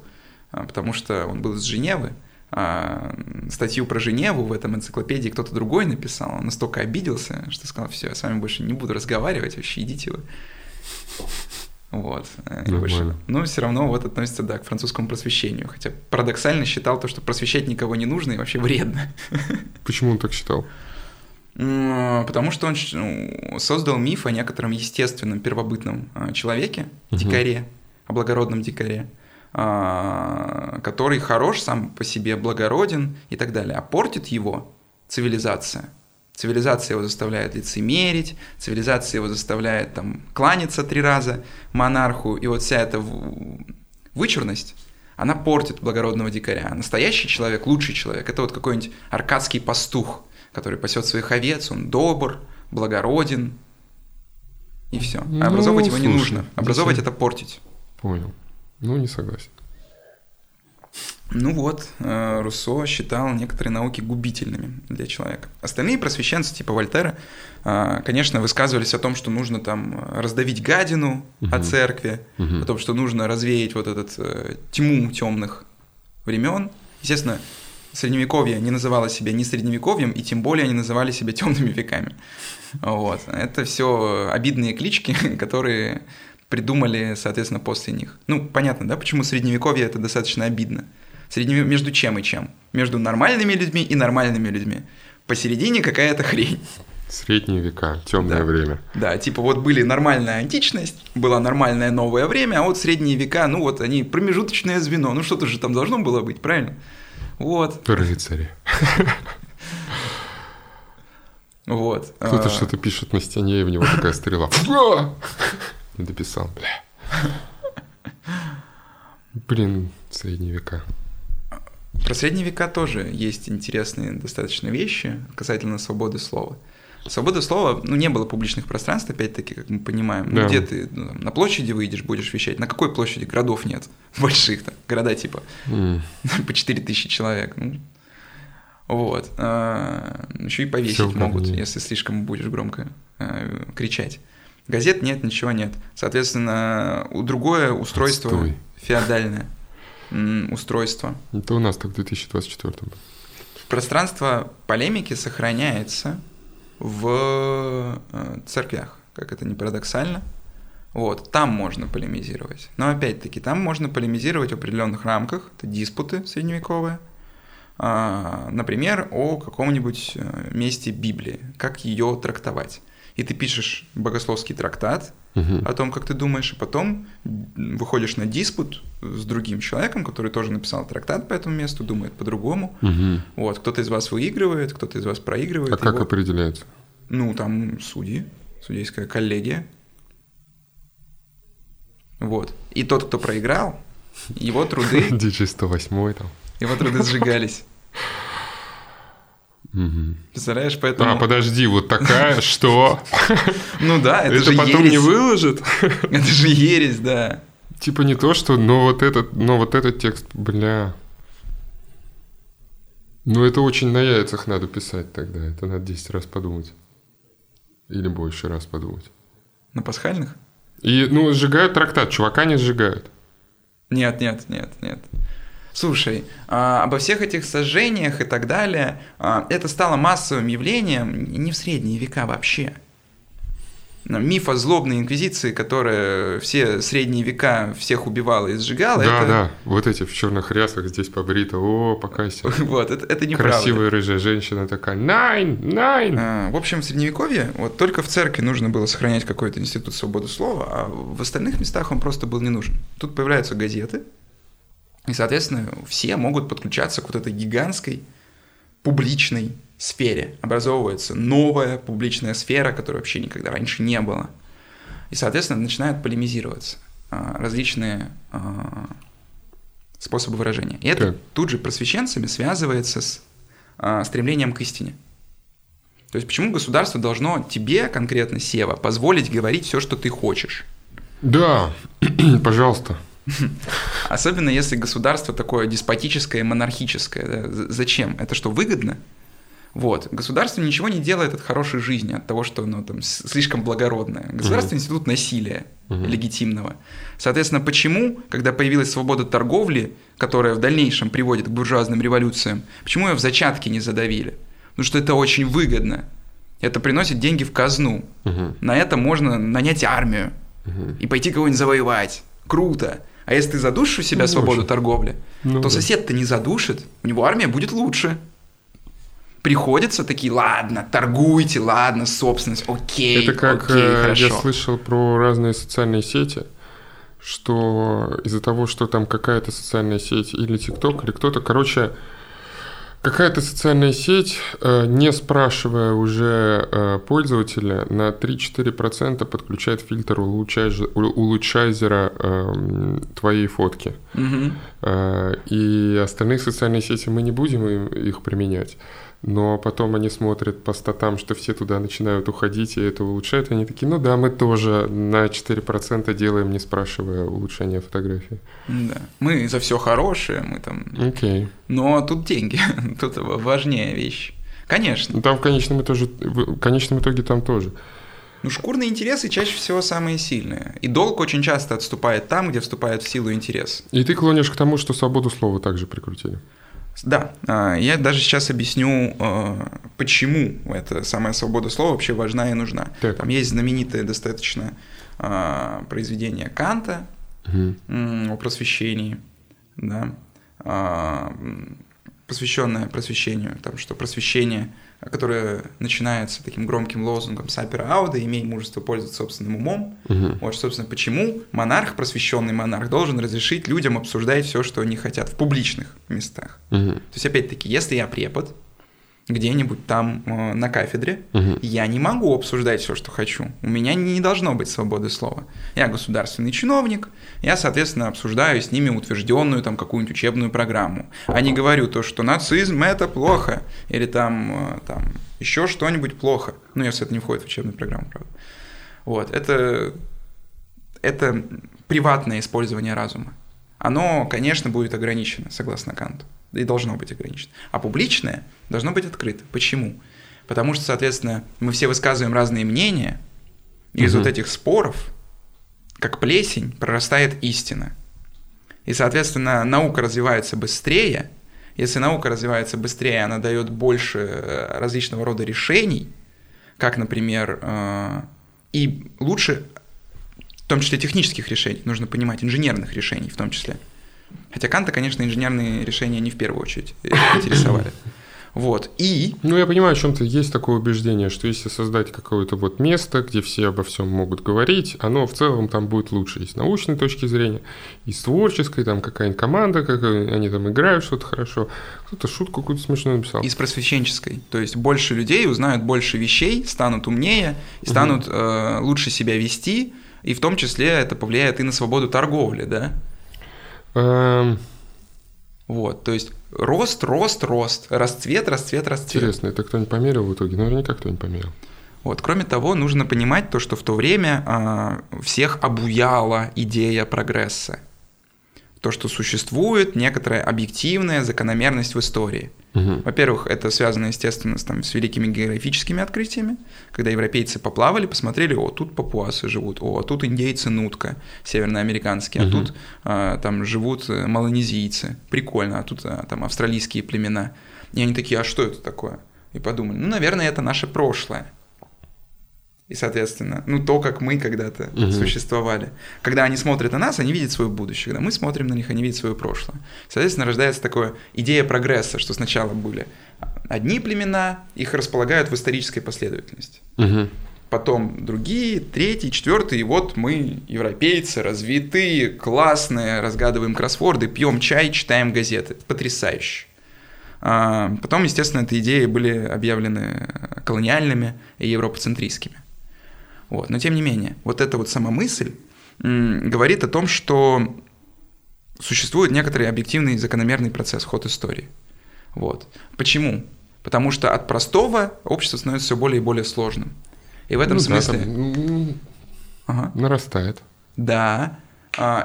потому что он был из Женевы, а статью про Женеву в этом энциклопедии кто-то другой написал, он настолько обиделся, что сказал, все, я с вами больше не буду разговаривать, вообще идите вы. Вот. Но все равно вот относится, да, к французскому просвещению. Хотя парадоксально считал то, что просвещать никого не нужно и вообще вредно. Почему он так считал? Потому что он создал миф о некотором естественном первобытном человеке, дикаре, о благородном дикаре, который хорош сам по себе, благороден и так далее. А портит его цивилизация. Цивилизация его заставляет лицемерить, цивилизация его заставляет там кланяться 3 раза монарху, и вот вся эта вычурность, она портит благородного дикаря. Настоящий человек, лучший человек, это вот какой-нибудь аркадский пастух, который пасет своих овец, он добр, благороден, и все. А ну, образовывать его не нужно. Образовывать — это портить. Понял. Ну, не согласен. Ну вот, Руссо считал некоторые науки губительными для человека. Остальные просвещенцы, типа Вольтера, конечно, высказывались о том, что нужно там раздавить гадину от церкви, о том, что нужно развеять вот этот тьму темных времен. Естественно, Средневековье не называло себя ни Средневековьем, и тем более они называли себя темными веками. Вот. Это все обидные клички, которые придумали, соответственно, после них. Ну, понятно, да, почему Средневековье — это достаточно обидно. Между чем и чем? Между нормальными людьми и нормальными людьми. Посередине какая-то хрень. Средние века, темное время. Да, типа вот были нормальная античность, было нормальное новое время, а вот средние века, ну вот они промежуточное звено, ну что-то же там должно было быть, правильно? Вот. Рыцари. Вот. Кто-то что-то пишет на стене, и в него такая стрела. Не дописал, Блин, средние века. Про средние века тоже есть интересные достаточно вещи касательно свободы слова. Свобода слова, ну, не было публичных пространств, опять-таки, как мы понимаем. Да. Ну, где ты, ну, там, на площади выйдешь, будешь вещать. На какой площади? Городов нет больших-то. Города типа по 4000 человек. Ну, вот. Еще и повесить все могут, если слишком будешь громко кричать. Газет нет, ничего нет. Соответственно, другое устройство, феодальное устройство. Это у нас так в 2024-м. Пространство полемики сохраняется в церквях, как это не парадоксально. Вот, там можно полемизировать. Но опять-таки, там можно полемизировать в определенных рамках. Это диспуты средневековые. Например, о каком-нибудь месте Библии, как ее трактовать. И ты пишешь богословский трактат о том, как ты думаешь, и потом выходишь на диспут с другим человеком, который тоже написал трактат по этому месту, думает по-другому. Вот, кто-то из вас выигрывает, кто-то из вас проигрывает. А как определяется? Ну, там судьи, судейская коллегия. Вот. И тот, кто проиграл, его труды... Диджей 108-й там. Его труды сжигались. Представляешь, поэтому... А, подожди, вот такая, что? Ну да, это же ересь. Это потом не выложит? Это же ересь, да. Типа не то, что, но вот этот текст, бля... Ну это очень на яйцах надо писать тогда, это надо 10 раз подумать. Или больше раз подумать. На пасхальных? И, ну, сжигают трактат, чувака не сжигают. Нет. Слушай, обо всех этих сожжениях и так далее, это стало массовым явлением не в средние века вообще. Миф о злобной инквизиции, которая все средние века всех убивала и сжигала. Да, это... да, вот эти в черных рясах здесь побрита, о, покайся. Вот, это неправда. Красивая рыжая женщина такая, найн. В общем, в Средневековье вот только в церкви нужно было сохранять какой-то институт свободы слова, а в остальных местах он просто был не нужен. Тут появляются газеты. И, соответственно, все могут подключаться к вот этой гигантской публичной сфере. Образовывается новая публичная сфера, которой вообще никогда раньше не было. И, соответственно, начинают полемизироваться различные способы выражения. И это тут же просвещенцами связывается с стремлением к истине. То есть почему государство должно тебе, конкретно Сева, позволить говорить все, что ты хочешь? Да, пожалуйста. Особенно если государство такое деспотическое и монархическое. Зачем? Это что, выгодно? Вот. Государство ничего не делает от хорошей жизни, от того, что оно там слишком благородное. Государство — институт насилия легитимного. Соответственно, почему, когда появилась свобода торговли, которая в дальнейшем приводит к буржуазным революциям, почему ее в зачатке не задавили? Потому что это очень выгодно. Это приносит деньги в казну. На это можно нанять армию и пойти кого-нибудь завоевать. Круто. А если ты задушишь у себя свободу торговли, то сосед-то не задушит, у него армия будет лучше. Приходится такие, ладно, торгуйте, ладно, собственность, окей, это как, окей, хорошо. Я слышал про разные социальные сети, что из-за того, что там какая-то социальная сеть или ТикТок, или кто-то, короче, Какая-то социальная сеть, не спрашивая уже пользователя, на 3-4% подключает фильтр улучшайзера твоей фотки. Mm-hmm. И остальных социальных сетей мы не будем их применять. Но потом они смотрят по статам, что все туда начинают уходить, и это улучшает. Они такие, ну да, мы тоже на 4% делаем, не спрашивая улучшения фотографии. Да. Мы за все хорошее, мы там... Окей. Но тут деньги, тут важнее вещь. Конечно. Там в конечном итоге там тоже. Ну, шкурные интересы чаще всего самые сильные. И долг очень часто отступает там, где вступает в силу интерес. И ты клонишь к тому, что свободу слова также прикрутили. Да, я даже сейчас объясню, почему эта самая свобода слова вообще важна и нужна. Так. Там есть знаменитое достаточно произведение Канта о просвещении, да, посвященное просвещению, там, что просвещение, которое начинается таким громким лозунгом «Сапера ауда, имей мужество пользоваться собственным умом». Вот, собственно, почему монарх, просвещенный монарх, должен разрешить людям обсуждать все, что они хотят в публичных местах. То есть, опять-таки, если я препод где-нибудь там на кафедре, я не могу обсуждать все, что хочу. У меня не должно быть свободы слова. Я государственный чиновник, я, соответственно, обсуждаю с ними утвержденную там какую-нибудь учебную программу. А не говорю то, что нацизм – это плохо, или там еще что-нибудь плохо. Ну, если это не входит в учебную программу, правда. Вот, это приватное использование разума. Оно, конечно, будет ограничено, согласно Канту. И должно быть ограничено. А публичное должно быть открыто. Почему? Потому что, соответственно, мы все высказываем разные мнения, и из вот этих споров, как плесень, прорастает истина. И, соответственно, наука развивается быстрее. Если наука развивается быстрее, она дает больше различного рода решений, как, например, и лучше, в том числе технических решений, нужно понимать, инженерных решений в том числе. Хотя Канта, конечно, инженерные решения не в первую очередь интересовали. Вот. И... Ну, я понимаю, в чем-то есть такое убеждение, что если создать какое-то вот место, где все обо всем могут говорить, оно в целом там будет лучше и с научной точки зрения, и с творческой, там какая-нибудь команда, как они там играют что-то хорошо, кто-то шутку какую-то смешную написал. И с просвещенческой. То есть больше людей узнают больше вещей, станут умнее, станут лучше себя вести, и в том числе это повлияет и на свободу торговли, да? Вот, то есть рост, расцвет. Интересно, это кто-нибудь померил в итоге? Наверняка кто-нибудь померил. Вот, кроме того, нужно понимать то, что в то время всех обуяла идея прогресса. То, что существует некоторая объективная закономерность в истории. Во-первых, это связано, естественно, с великими географическими открытиями, когда европейцы поплавали, посмотрели, о, тут папуасы живут, о, тут индейцы нутка северноамериканские, а тут там живут малонезийцы, прикольно, а тут там австралийские племена. И они такие, а что это такое? И подумали, ну, наверное, это наше прошлое. И, соответственно, ну, то, как мы когда-то существовали. Когда они смотрят на нас, они видят свое будущее. Когда мы смотрим на них, они видят свое прошлое. Соответственно, рождается такая идея прогресса, что сначала были одни племена, их располагают в исторической последовательности. Потом другие, третьи, четвертые. И вот мы, европейцы, развитые, классные, разгадываем кроссворды, пьем чай, читаем газеты. Потрясающе. Потом, естественно, эти идеи были объявлены колониальными и европоцентрическими. Вот. Но тем не менее, вот эта вот сама мысль говорит о том, что существует некоторый объективный закономерный процесс, ход истории. Вот. Почему? Потому что от простого общество становится все более и более сложным. И в этом смысле... нарастает. Да.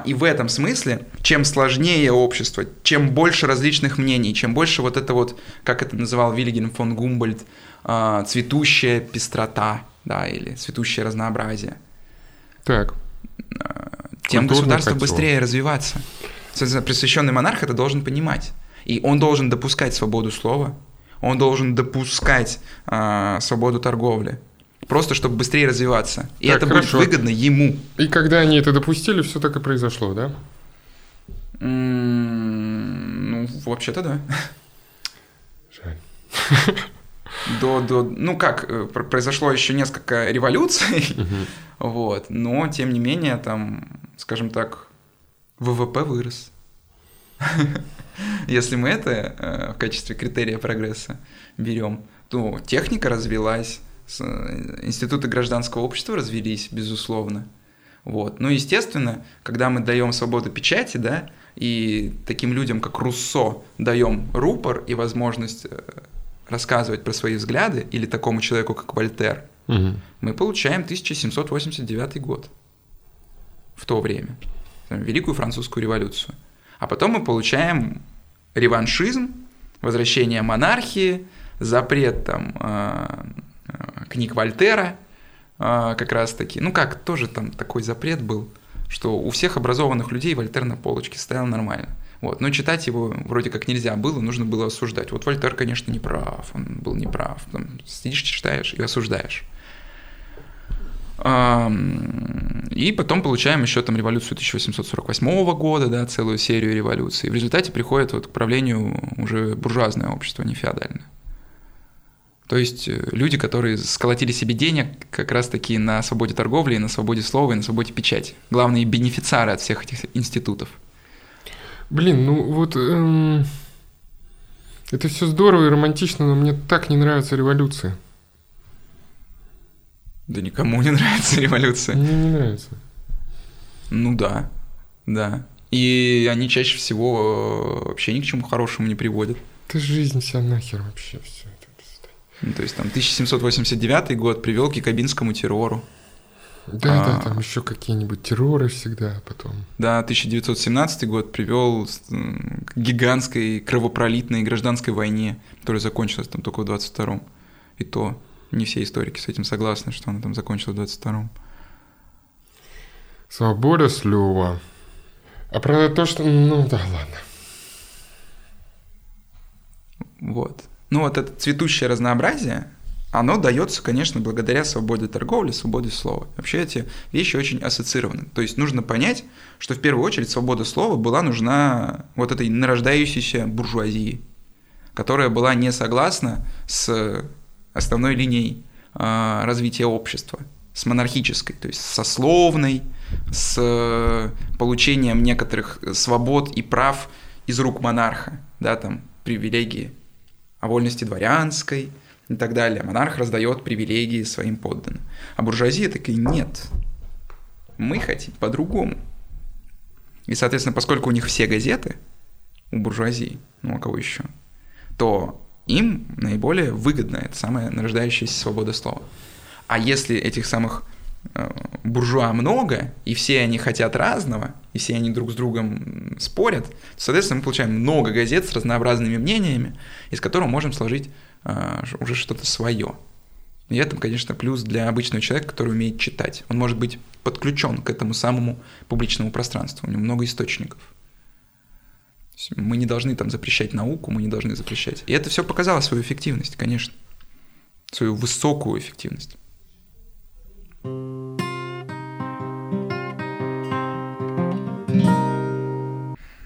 И в этом смысле, чем сложнее общество, чем больше различных мнений, чем больше вот это вот, как это называл Вильгельм фон Гумбольдт, цветущая пестрота. Да, или цветущее разнообразие. Так. Тем государство быстрее развиваться. Соответственно, просвещенный монарх это должен понимать. И он должен допускать свободу слова, он должен допускать свободу торговли. Просто чтобы быстрее развиваться. И так, это будет выгодно ему. И когда они это допустили, все так и произошло, да? Ну, вообще-то да. Жаль. Ну как, произошло еще несколько революций, вот, но тем не менее, там, скажем так, ВВП вырос. Если мы это в качестве критерия прогресса берем, то техника развилась, институты гражданского общества развились, безусловно. Вот. Ну, естественно, когда мы даем свободу печати, да, и таким людям, как Руссо, даем рупор и возможность рассказывать про свои взгляды, или такому человеку, как Вольтер, угу. мы получаем 1789 год в то время, Великую Французскую революцию. А потом мы получаем реваншизм, возвращение монархии, запрет там, книг Вольтера, как раз-таки, ну как, тоже там такой запрет был, что у всех образованных людей Вольтер на полочке стоял нормально. Вот. Но читать его вроде как нельзя было, нужно было осуждать. Вот Вольтер, конечно, не прав, он был не прав. Там сидишь, читаешь и осуждаешь. И потом получаем еще там революцию 1848 года, да, целую серию революций. В результате приходит вот к правлению уже буржуазное общество, не феодальное. То есть люди, которые сколотили себе денег как раз-таки на свободе торговли, на свободе слова и на свободе печати. Главные бенефициары от всех этих институтов. Блин, ну вот это все здорово и романтично, но мне так не нравится революция. Да никому не нравится революция. Мне не нравится. Ну да, да. И они чаще всего вообще ни к чему хорошему не приводят. Ты жизнь вся нахер вообще все. Ну, то есть там 1789 год привел к якобинскому террору. Да, да, там еще какие-нибудь терроры всегда потом. Да, 1917 год привел к гигантской кровопролитной гражданской войне, которая закончилась там только в 22-м. И то не все историки с этим согласны, что она там закончилась в 22-м. Свобода слова. А про то, что... Ну да, ладно. Вот. Ну, вот это цветущее разнообразие, оно дается, конечно, благодаря свободе торговли, свободе слова. Вообще эти вещи очень ассоциированы. То есть нужно понять, что в первую очередь свобода слова была нужна вот этой нарождающейся буржуазии, которая была не согласна с основной линией развития общества, с монархической, то есть сословной, с получением некоторых свобод и прав из рук монарха, да, там, привилегии о вольности дворянской и так далее. Монарх раздает привилегии своим подданным. А буржуазия такая: нет, мы хотим по-другому. И, соответственно, поскольку у них все газеты, у буржуазии, ну а кого еще, то им наиболее выгодна эта самая нарождающаяся свобода слова. А если этих самых буржуа много, и все они хотят разного, и все они друг с другом спорят, то, соответственно, мы получаем много газет с разнообразными мнениями, из которых можем сложить уже что-то свое. И это, конечно, плюс для обычного человека, который умеет читать. Он может быть подключен к этому самому публичному пространству, у него много источников. Мы не должны там запрещать науку, мы не должны запрещать. И это все показало свою эффективность, конечно, свою высокую эффективность.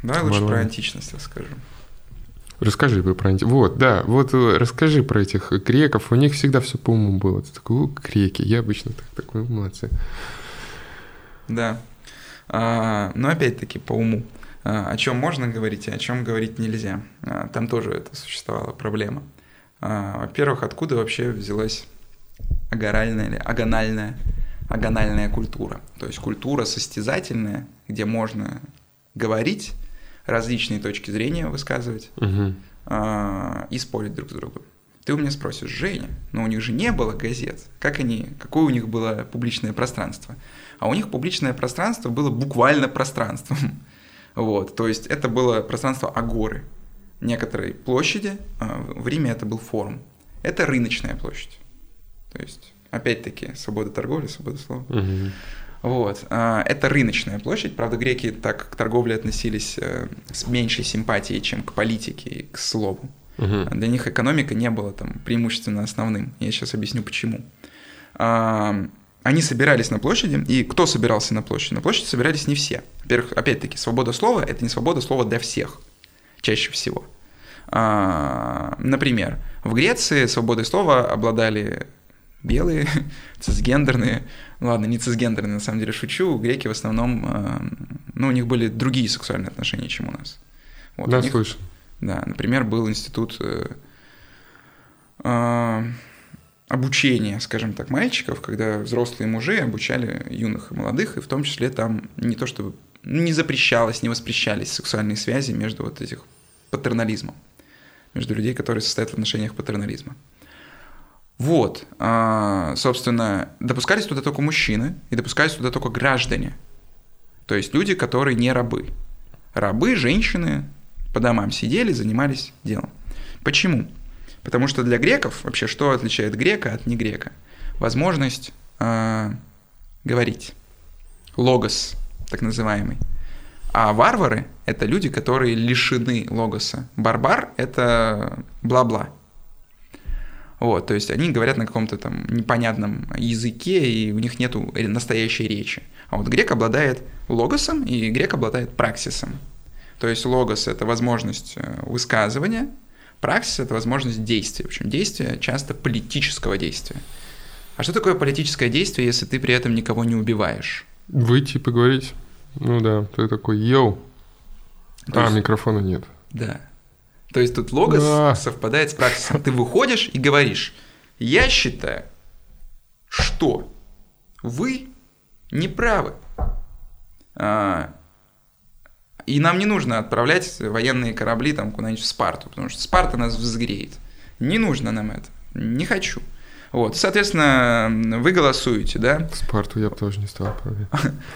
Давай лучше про античность расскажем. Расскажи про античность. Вот, да, вот расскажи про этих греков. У них всегда все по уму было. Ты такой: греки, я обычно такой, молодцы. Да. Но опять-таки по уму. О чем можно говорить и о чем говорить нельзя. Там тоже это существовала проблема. Во-первых, откуда вообще взялась агоральная или агональная культура? То есть культура состязательная, где можно говорить, различные точки зрения высказывать и спорить друг с другом. Ты у меня спросишь: Женя, но у них же не было газет. Какое у них было публичное пространство? А у них публичное пространство было буквально пространством. Вот, то есть это было пространство агоры, некоторой площади. В Риме это был форум. Это рыночная площадь. То есть, опять-таки, свобода торговли, свобода слова. Вот. Это рыночная площадь. Правда, греки так к торговле относились с меньшей симпатией, чем к политике и к слову. Для них экономика не была там преимущественно основным. Я сейчас объясню, почему. Они собирались на площади, и кто собирался на площади? На площади собирались не все. Во-первых, опять-таки, свобода слова – это не свобода слова для всех, чаще всего. Например, в Греции свободой слова обладали... белые, цисгендерные, ладно, не цисгендерные, на самом деле шучу, греки в основном, ну, у них были другие сексуальные отношения, чем у нас. Вот, да, слышал. Да, например, был институт обучения, скажем так, мальчиков, когда взрослые мужи обучали юных и молодых, и в том числе там не то чтобы не запрещалось, не воспрещались сексуальные связи между вот этих патернализмом, между людей, которые состоят в отношениях патернализма. Вот, собственно, допускались туда только мужчины и допускались туда только граждане, то есть люди, которые не рабы. Рабы, женщины по домам сидели, занимались делом. Почему? Потому что для греков, вообще, что отличает грека от негрека? Возможность говорить. Логос, так называемый. А варвары – это люди, которые лишены логоса. Барбар – это бла-бла. Вот, то есть они говорят на каком-то там непонятном языке, и у них нету настоящей речи. А вот грек обладает логосом, и грек обладает праксисом. То есть логос – это возможность высказывания, праксис – это возможность действия. Причем действия часто политического действия. А что такое политическое действие, если ты при этом никого не убиваешь? Выйти и поговорить. Ну да, ты такой, йоу, микрофона нет. Да, то есть тут логос совпадает с праксисом. Ты выходишь и говоришь, я считаю, что вы не правы. И нам не нужно отправлять военные корабли там куда-нибудь в Спарту, потому что Спарта нас взгреет. Не нужно нам это, не хочу. Вот, соответственно, вы голосуете, да? Спарту я бы тоже не стал проверять.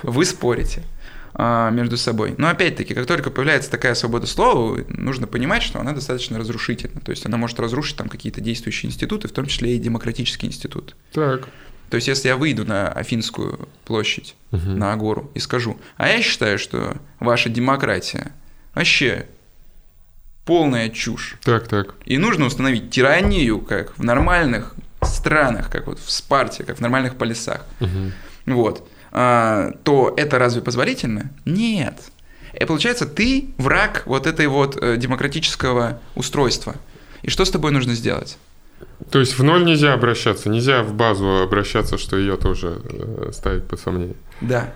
Вы спорите между собой. Но опять-таки, как только появляется такая свобода слова, нужно понимать, что она достаточно разрушительна. То есть она может разрушить там какие-то действующие институты, в том числе и демократический институт. Так. То есть если я выйду на Афинскую площадь, на Агору и скажу, а я считаю, что ваша демократия вообще... полная чушь. Так. И нужно установить тиранию, как в нормальных странах, как вот в Спарте, как в нормальных полисах. Угу. Вот. То это разве позволительно? Нет. И получается, ты враг вот этой вот демократического устройства. И что с тобой нужно сделать? То есть в ноль нельзя обращаться, нельзя в базу обращаться, что ее тоже ставить под сомнение. Да.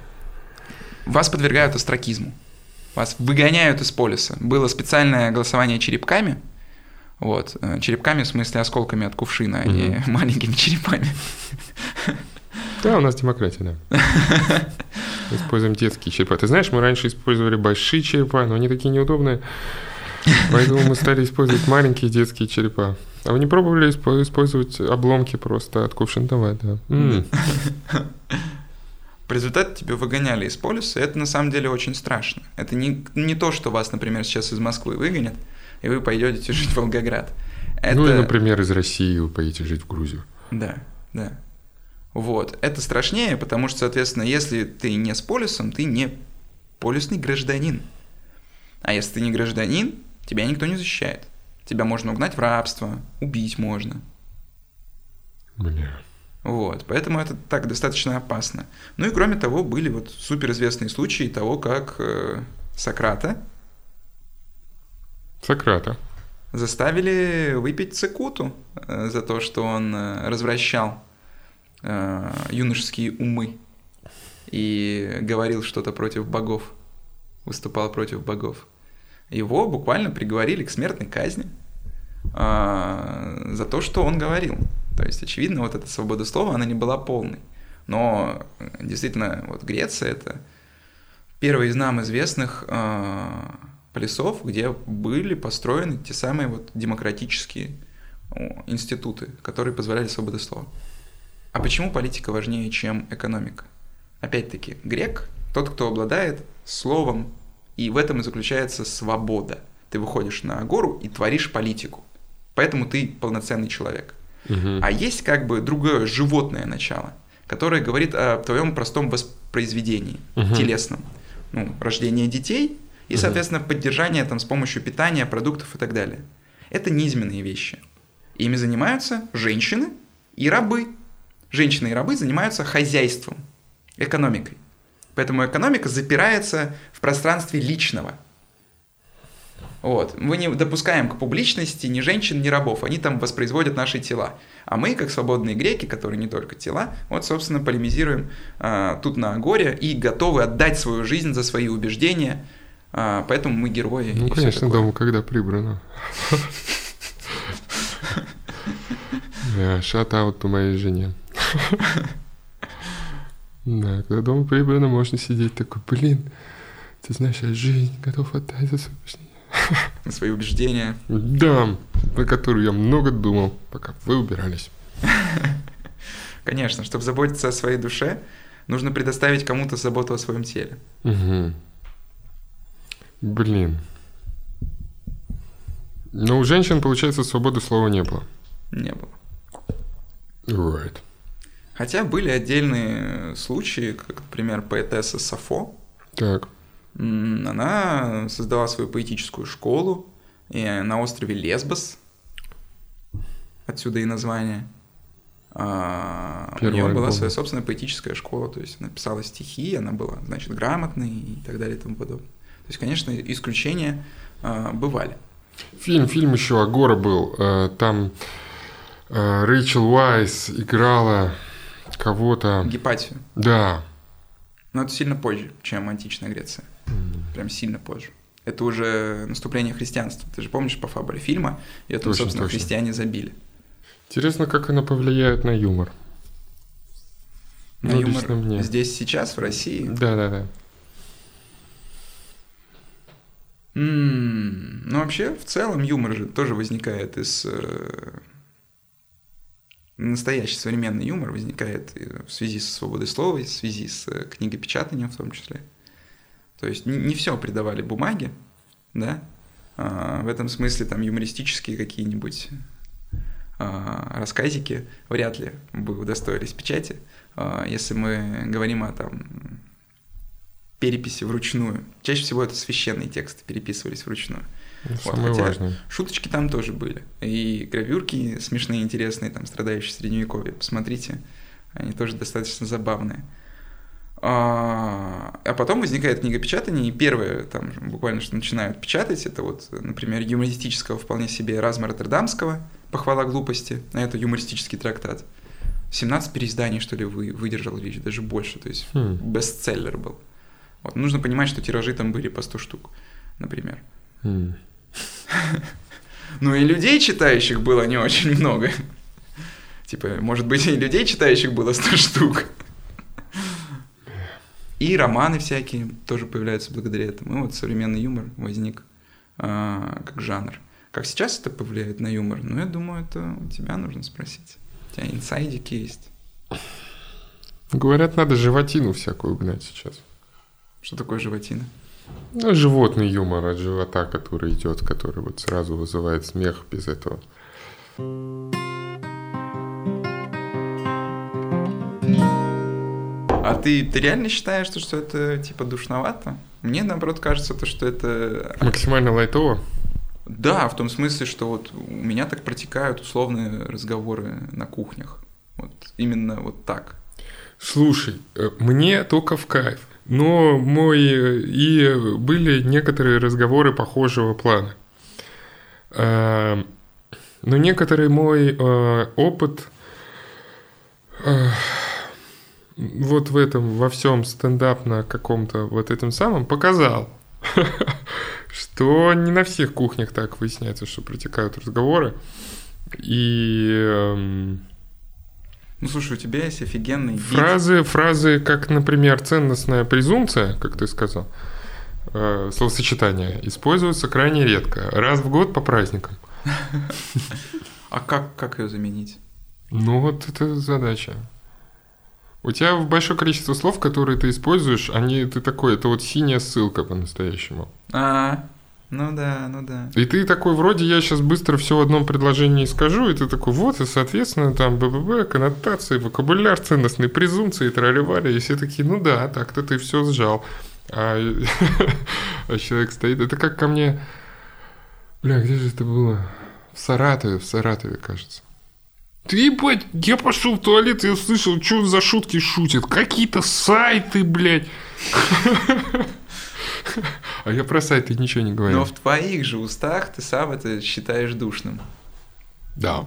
Вас подвергают остракизму. Вас выгоняют из полиса. Было специальное голосование черепками. Вот. Черепками, в смысле, осколками от кувшина, а не маленькими черепами. Да, у нас демократия, да. Используем детские черепа. Ты знаешь, мы раньше использовали большие черепа, но они такие неудобные. Поэтому мы стали использовать маленькие детские черепа. А вы не пробовали использовать обломки просто от кувшина? Давай, да. В результате тебя выгоняли из полиса, и это на самом деле очень страшно. Это не то, что вас, например, сейчас из Москвы выгонят, и вы пойдете жить в Волгоград. Это... Ну и, например, из России вы поедете жить в Грузию. Да. Вот. Это страшнее, потому что, соответственно, если ты не с полисом, ты не полисный гражданин. А если ты не гражданин, тебя никто не защищает. Тебя можно угнать в рабство, убить можно. Бля... Вот, поэтому это так достаточно опасно. Ну и кроме того, были вот суперизвестные случаи того, как Сократа заставили выпить цикуту за то, что он развращал юношеские умы и говорил что-то против богов, выступал против богов. Его буквально приговорили к смертной казни за то, что он говорил. То есть, очевидно, вот эта свобода слова, она не была полной. Но действительно, вот Греция – это первый из нам известных полисов, где были построены те самые вот демократические институты, которые позволяли свободу слова. А почему политика важнее, чем экономика? Опять-таки, грек – тот, кто обладает словом, и в этом и заключается свобода. Ты выходишь на агору и творишь политику, поэтому ты полноценный человек. А есть как бы другое животное начало, которое говорит о твоем простом воспроизведении телесном. Ну, рождение детей и, соответственно, поддержание там с помощью питания, продуктов и так далее. Это низменные вещи. Ими занимаются женщины и рабы. Женщины и рабы занимаются хозяйством, экономикой. Поэтому экономика запирается в пространстве личного. Вот. Мы не допускаем к публичности ни женщин, ни рабов. Они там воспроизводят наши тела. А мы, как свободные греки, которые не только тела, вот, собственно, полемизируем тут на агоре и готовы отдать свою жизнь за свои убеждения, Поэтому мы герои. Ну, конечно, дома когда прибрано. Шат-аут по моей жене. Да, когда дома прибрано, можно сидеть такой, блин, ты знаешь, я жизнь готов отдать за свои убеждения. Да, про которые я много думал, пока вы убирались. Конечно, чтобы заботиться о своей душе, нужно предоставить кому-то заботу о своем теле. Угу. Блин. Но у женщин, получается, свободы слова не было. Не было. Right. Хотя были отдельные случаи, как, например, поэтесса Сафо. Так. Она создала свою поэтическую школу на острове Лесбос. Отсюда и название. У нее была своя собственная поэтическая школа. То есть она писала стихи, она была, значит, грамотной и так далее и тому подобное. То есть, конечно, исключения бывали. Фильм еще «Агора» был. Там Рэйчел Уайс играла кого-то... Гепатию. Да. Но это сильно позже, чем античная Греция. Прям сильно позже. Это уже наступление христианства. Ты же помнишь по фабуле фильма? И это, собственно, точно. Христиане забили. Интересно, как она повлияет на юмор. На юмор здесь сейчас, в России? Да. Ну, вообще, в целом, юмор же тоже возникает из... Настоящий современный юмор возникает в связи со свободой слова, в связи с книгопечатанием в том числе. То есть не все придавали бумаге, да? В этом смысле там юмористические какие-нибудь рассказики вряд ли бы удостоились печати, если мы говорим о там переписи вручную. Чаще всего это священные тексты переписывались вручную. Вот, хотя шуточки там тоже были. И гравюрки смешные, интересные, там, страдающие средневековье. Посмотрите, они тоже достаточно забавные. А потом возникает книгопечатание, и первое, там, буквально, что начинают печатать, это вот, например, юмористического вполне себе Эразма Роттердамского «Похвала глупости», а это юмористический трактат. 17 переизданий, что ли, выдержал речь, даже больше, то есть бестселлер был. Вот, нужно понимать, что тиражи там были по 100 штук, например. Ну и людей, читающих, было не очень много. Типа, может быть, и людей, читающих, было 100 штук. И романы всякие тоже появляются благодаря этому. И вот современный юмор возник как жанр. Как сейчас это повлияет на юмор? Ну, я думаю, это у тебя нужно спросить. У тебя инсайдики есть. Говорят, надо животину всякую гнать сейчас. Что такое животина? Ну, животный юмор от живота, который идет, который вот сразу вызывает смех без этого. А ты реально считаешь, что это типа душновато? Мне, наоборот, кажется, что это... Максимально лайтово? Да, в том смысле, что вот у меня так протекают условные разговоры на кухнях. Вот именно вот так. Слушай, мне только в кайф. Но и были некоторые разговоры похожего плана. Но некоторый мой опыт вот в этом, во всем стендап на каком-то вот этом самом показал, что не на всех кухнях так выясняется, что протекают разговоры. И... Ну, слушай, у тебя есть офигенный гид. Фразы, как, например, ценностная презумпция, как ты сказал, словосочетание, используются крайне редко. Раз в год по праздникам. А как ее заменить? Ну, вот это задача. У тебя большое количество слов, которые ты используешь, ты такой, это вот синяя ссылка по-настоящему. Ну да. И ты такой, вроде я сейчас быстро все в одном предложении скажу, и ты такой, вот, и, соответственно, там БББ, коннотации, вокабуляр, ценностные презумпции, тролливали, и все такие, ну да, так-то ты все сжал. А человек стоит, это как ко мне... Бля, где же это было? В Саратове, кажется. Ты, ебать, я пошел в туалет, я услышал, что он за шутки шутит. Какие-то сайты, блядь. А я про сайты ничего не говорю. Но в твоих же устах ты сам это считаешь душным. Да.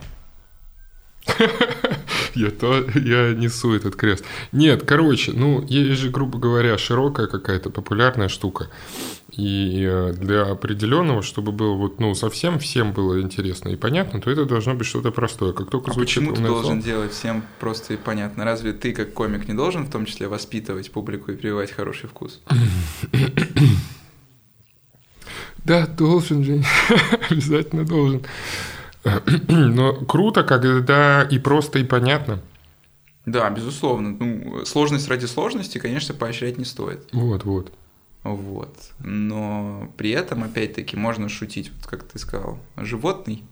я несу этот крест. Нет, короче, есть же, грубо говоря, широкая какая-то популярная штука. И для определенного, чтобы было совсем всем было интересно и понятно, то это должно быть что-то простое. Как только звучит почему ты должен делать всем просто и понятно? Разве ты, как комик, не должен в том числе воспитывать публику и прививать хороший вкус? Да, должен же. Обязательно должен. Но круто, когда и просто, и понятно. Да, безусловно. Сложность ради сложности, конечно, поощрять не стоит. Вот. Но при этом, опять-таки, можно шутить, вот как ты сказал, животный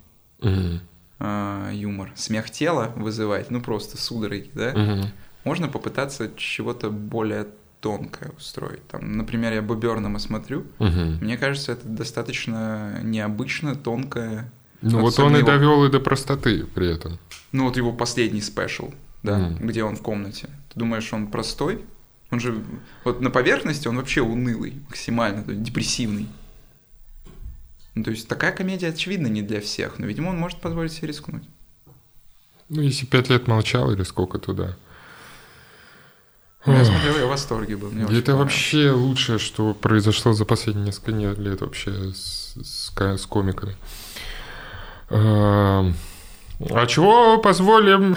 юмор, смех тела вызывать, просто судороги, да? Можно попытаться чего-то более тонкое устроить. Там, например, я Боберна смотрю, мне кажется, это достаточно необычно, тонкое. Он и довел и до простоты при этом. Его последний спешл, да, где он в комнате. Ты думаешь, он простой? Он же на поверхности он вообще унылый, максимально депрессивный. То есть такая комедия, очевидно, не для всех, но, видимо, он может позволить себе рискнуть. Если 5 лет молчал или сколько туда. Я смотрел, я в восторге был. Это вообще лучшее, что произошло за последние несколько лет вообще с комиками. А чего позволим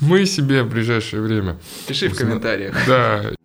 мы себе в ближайшее время? Пиши в комментариях. Да.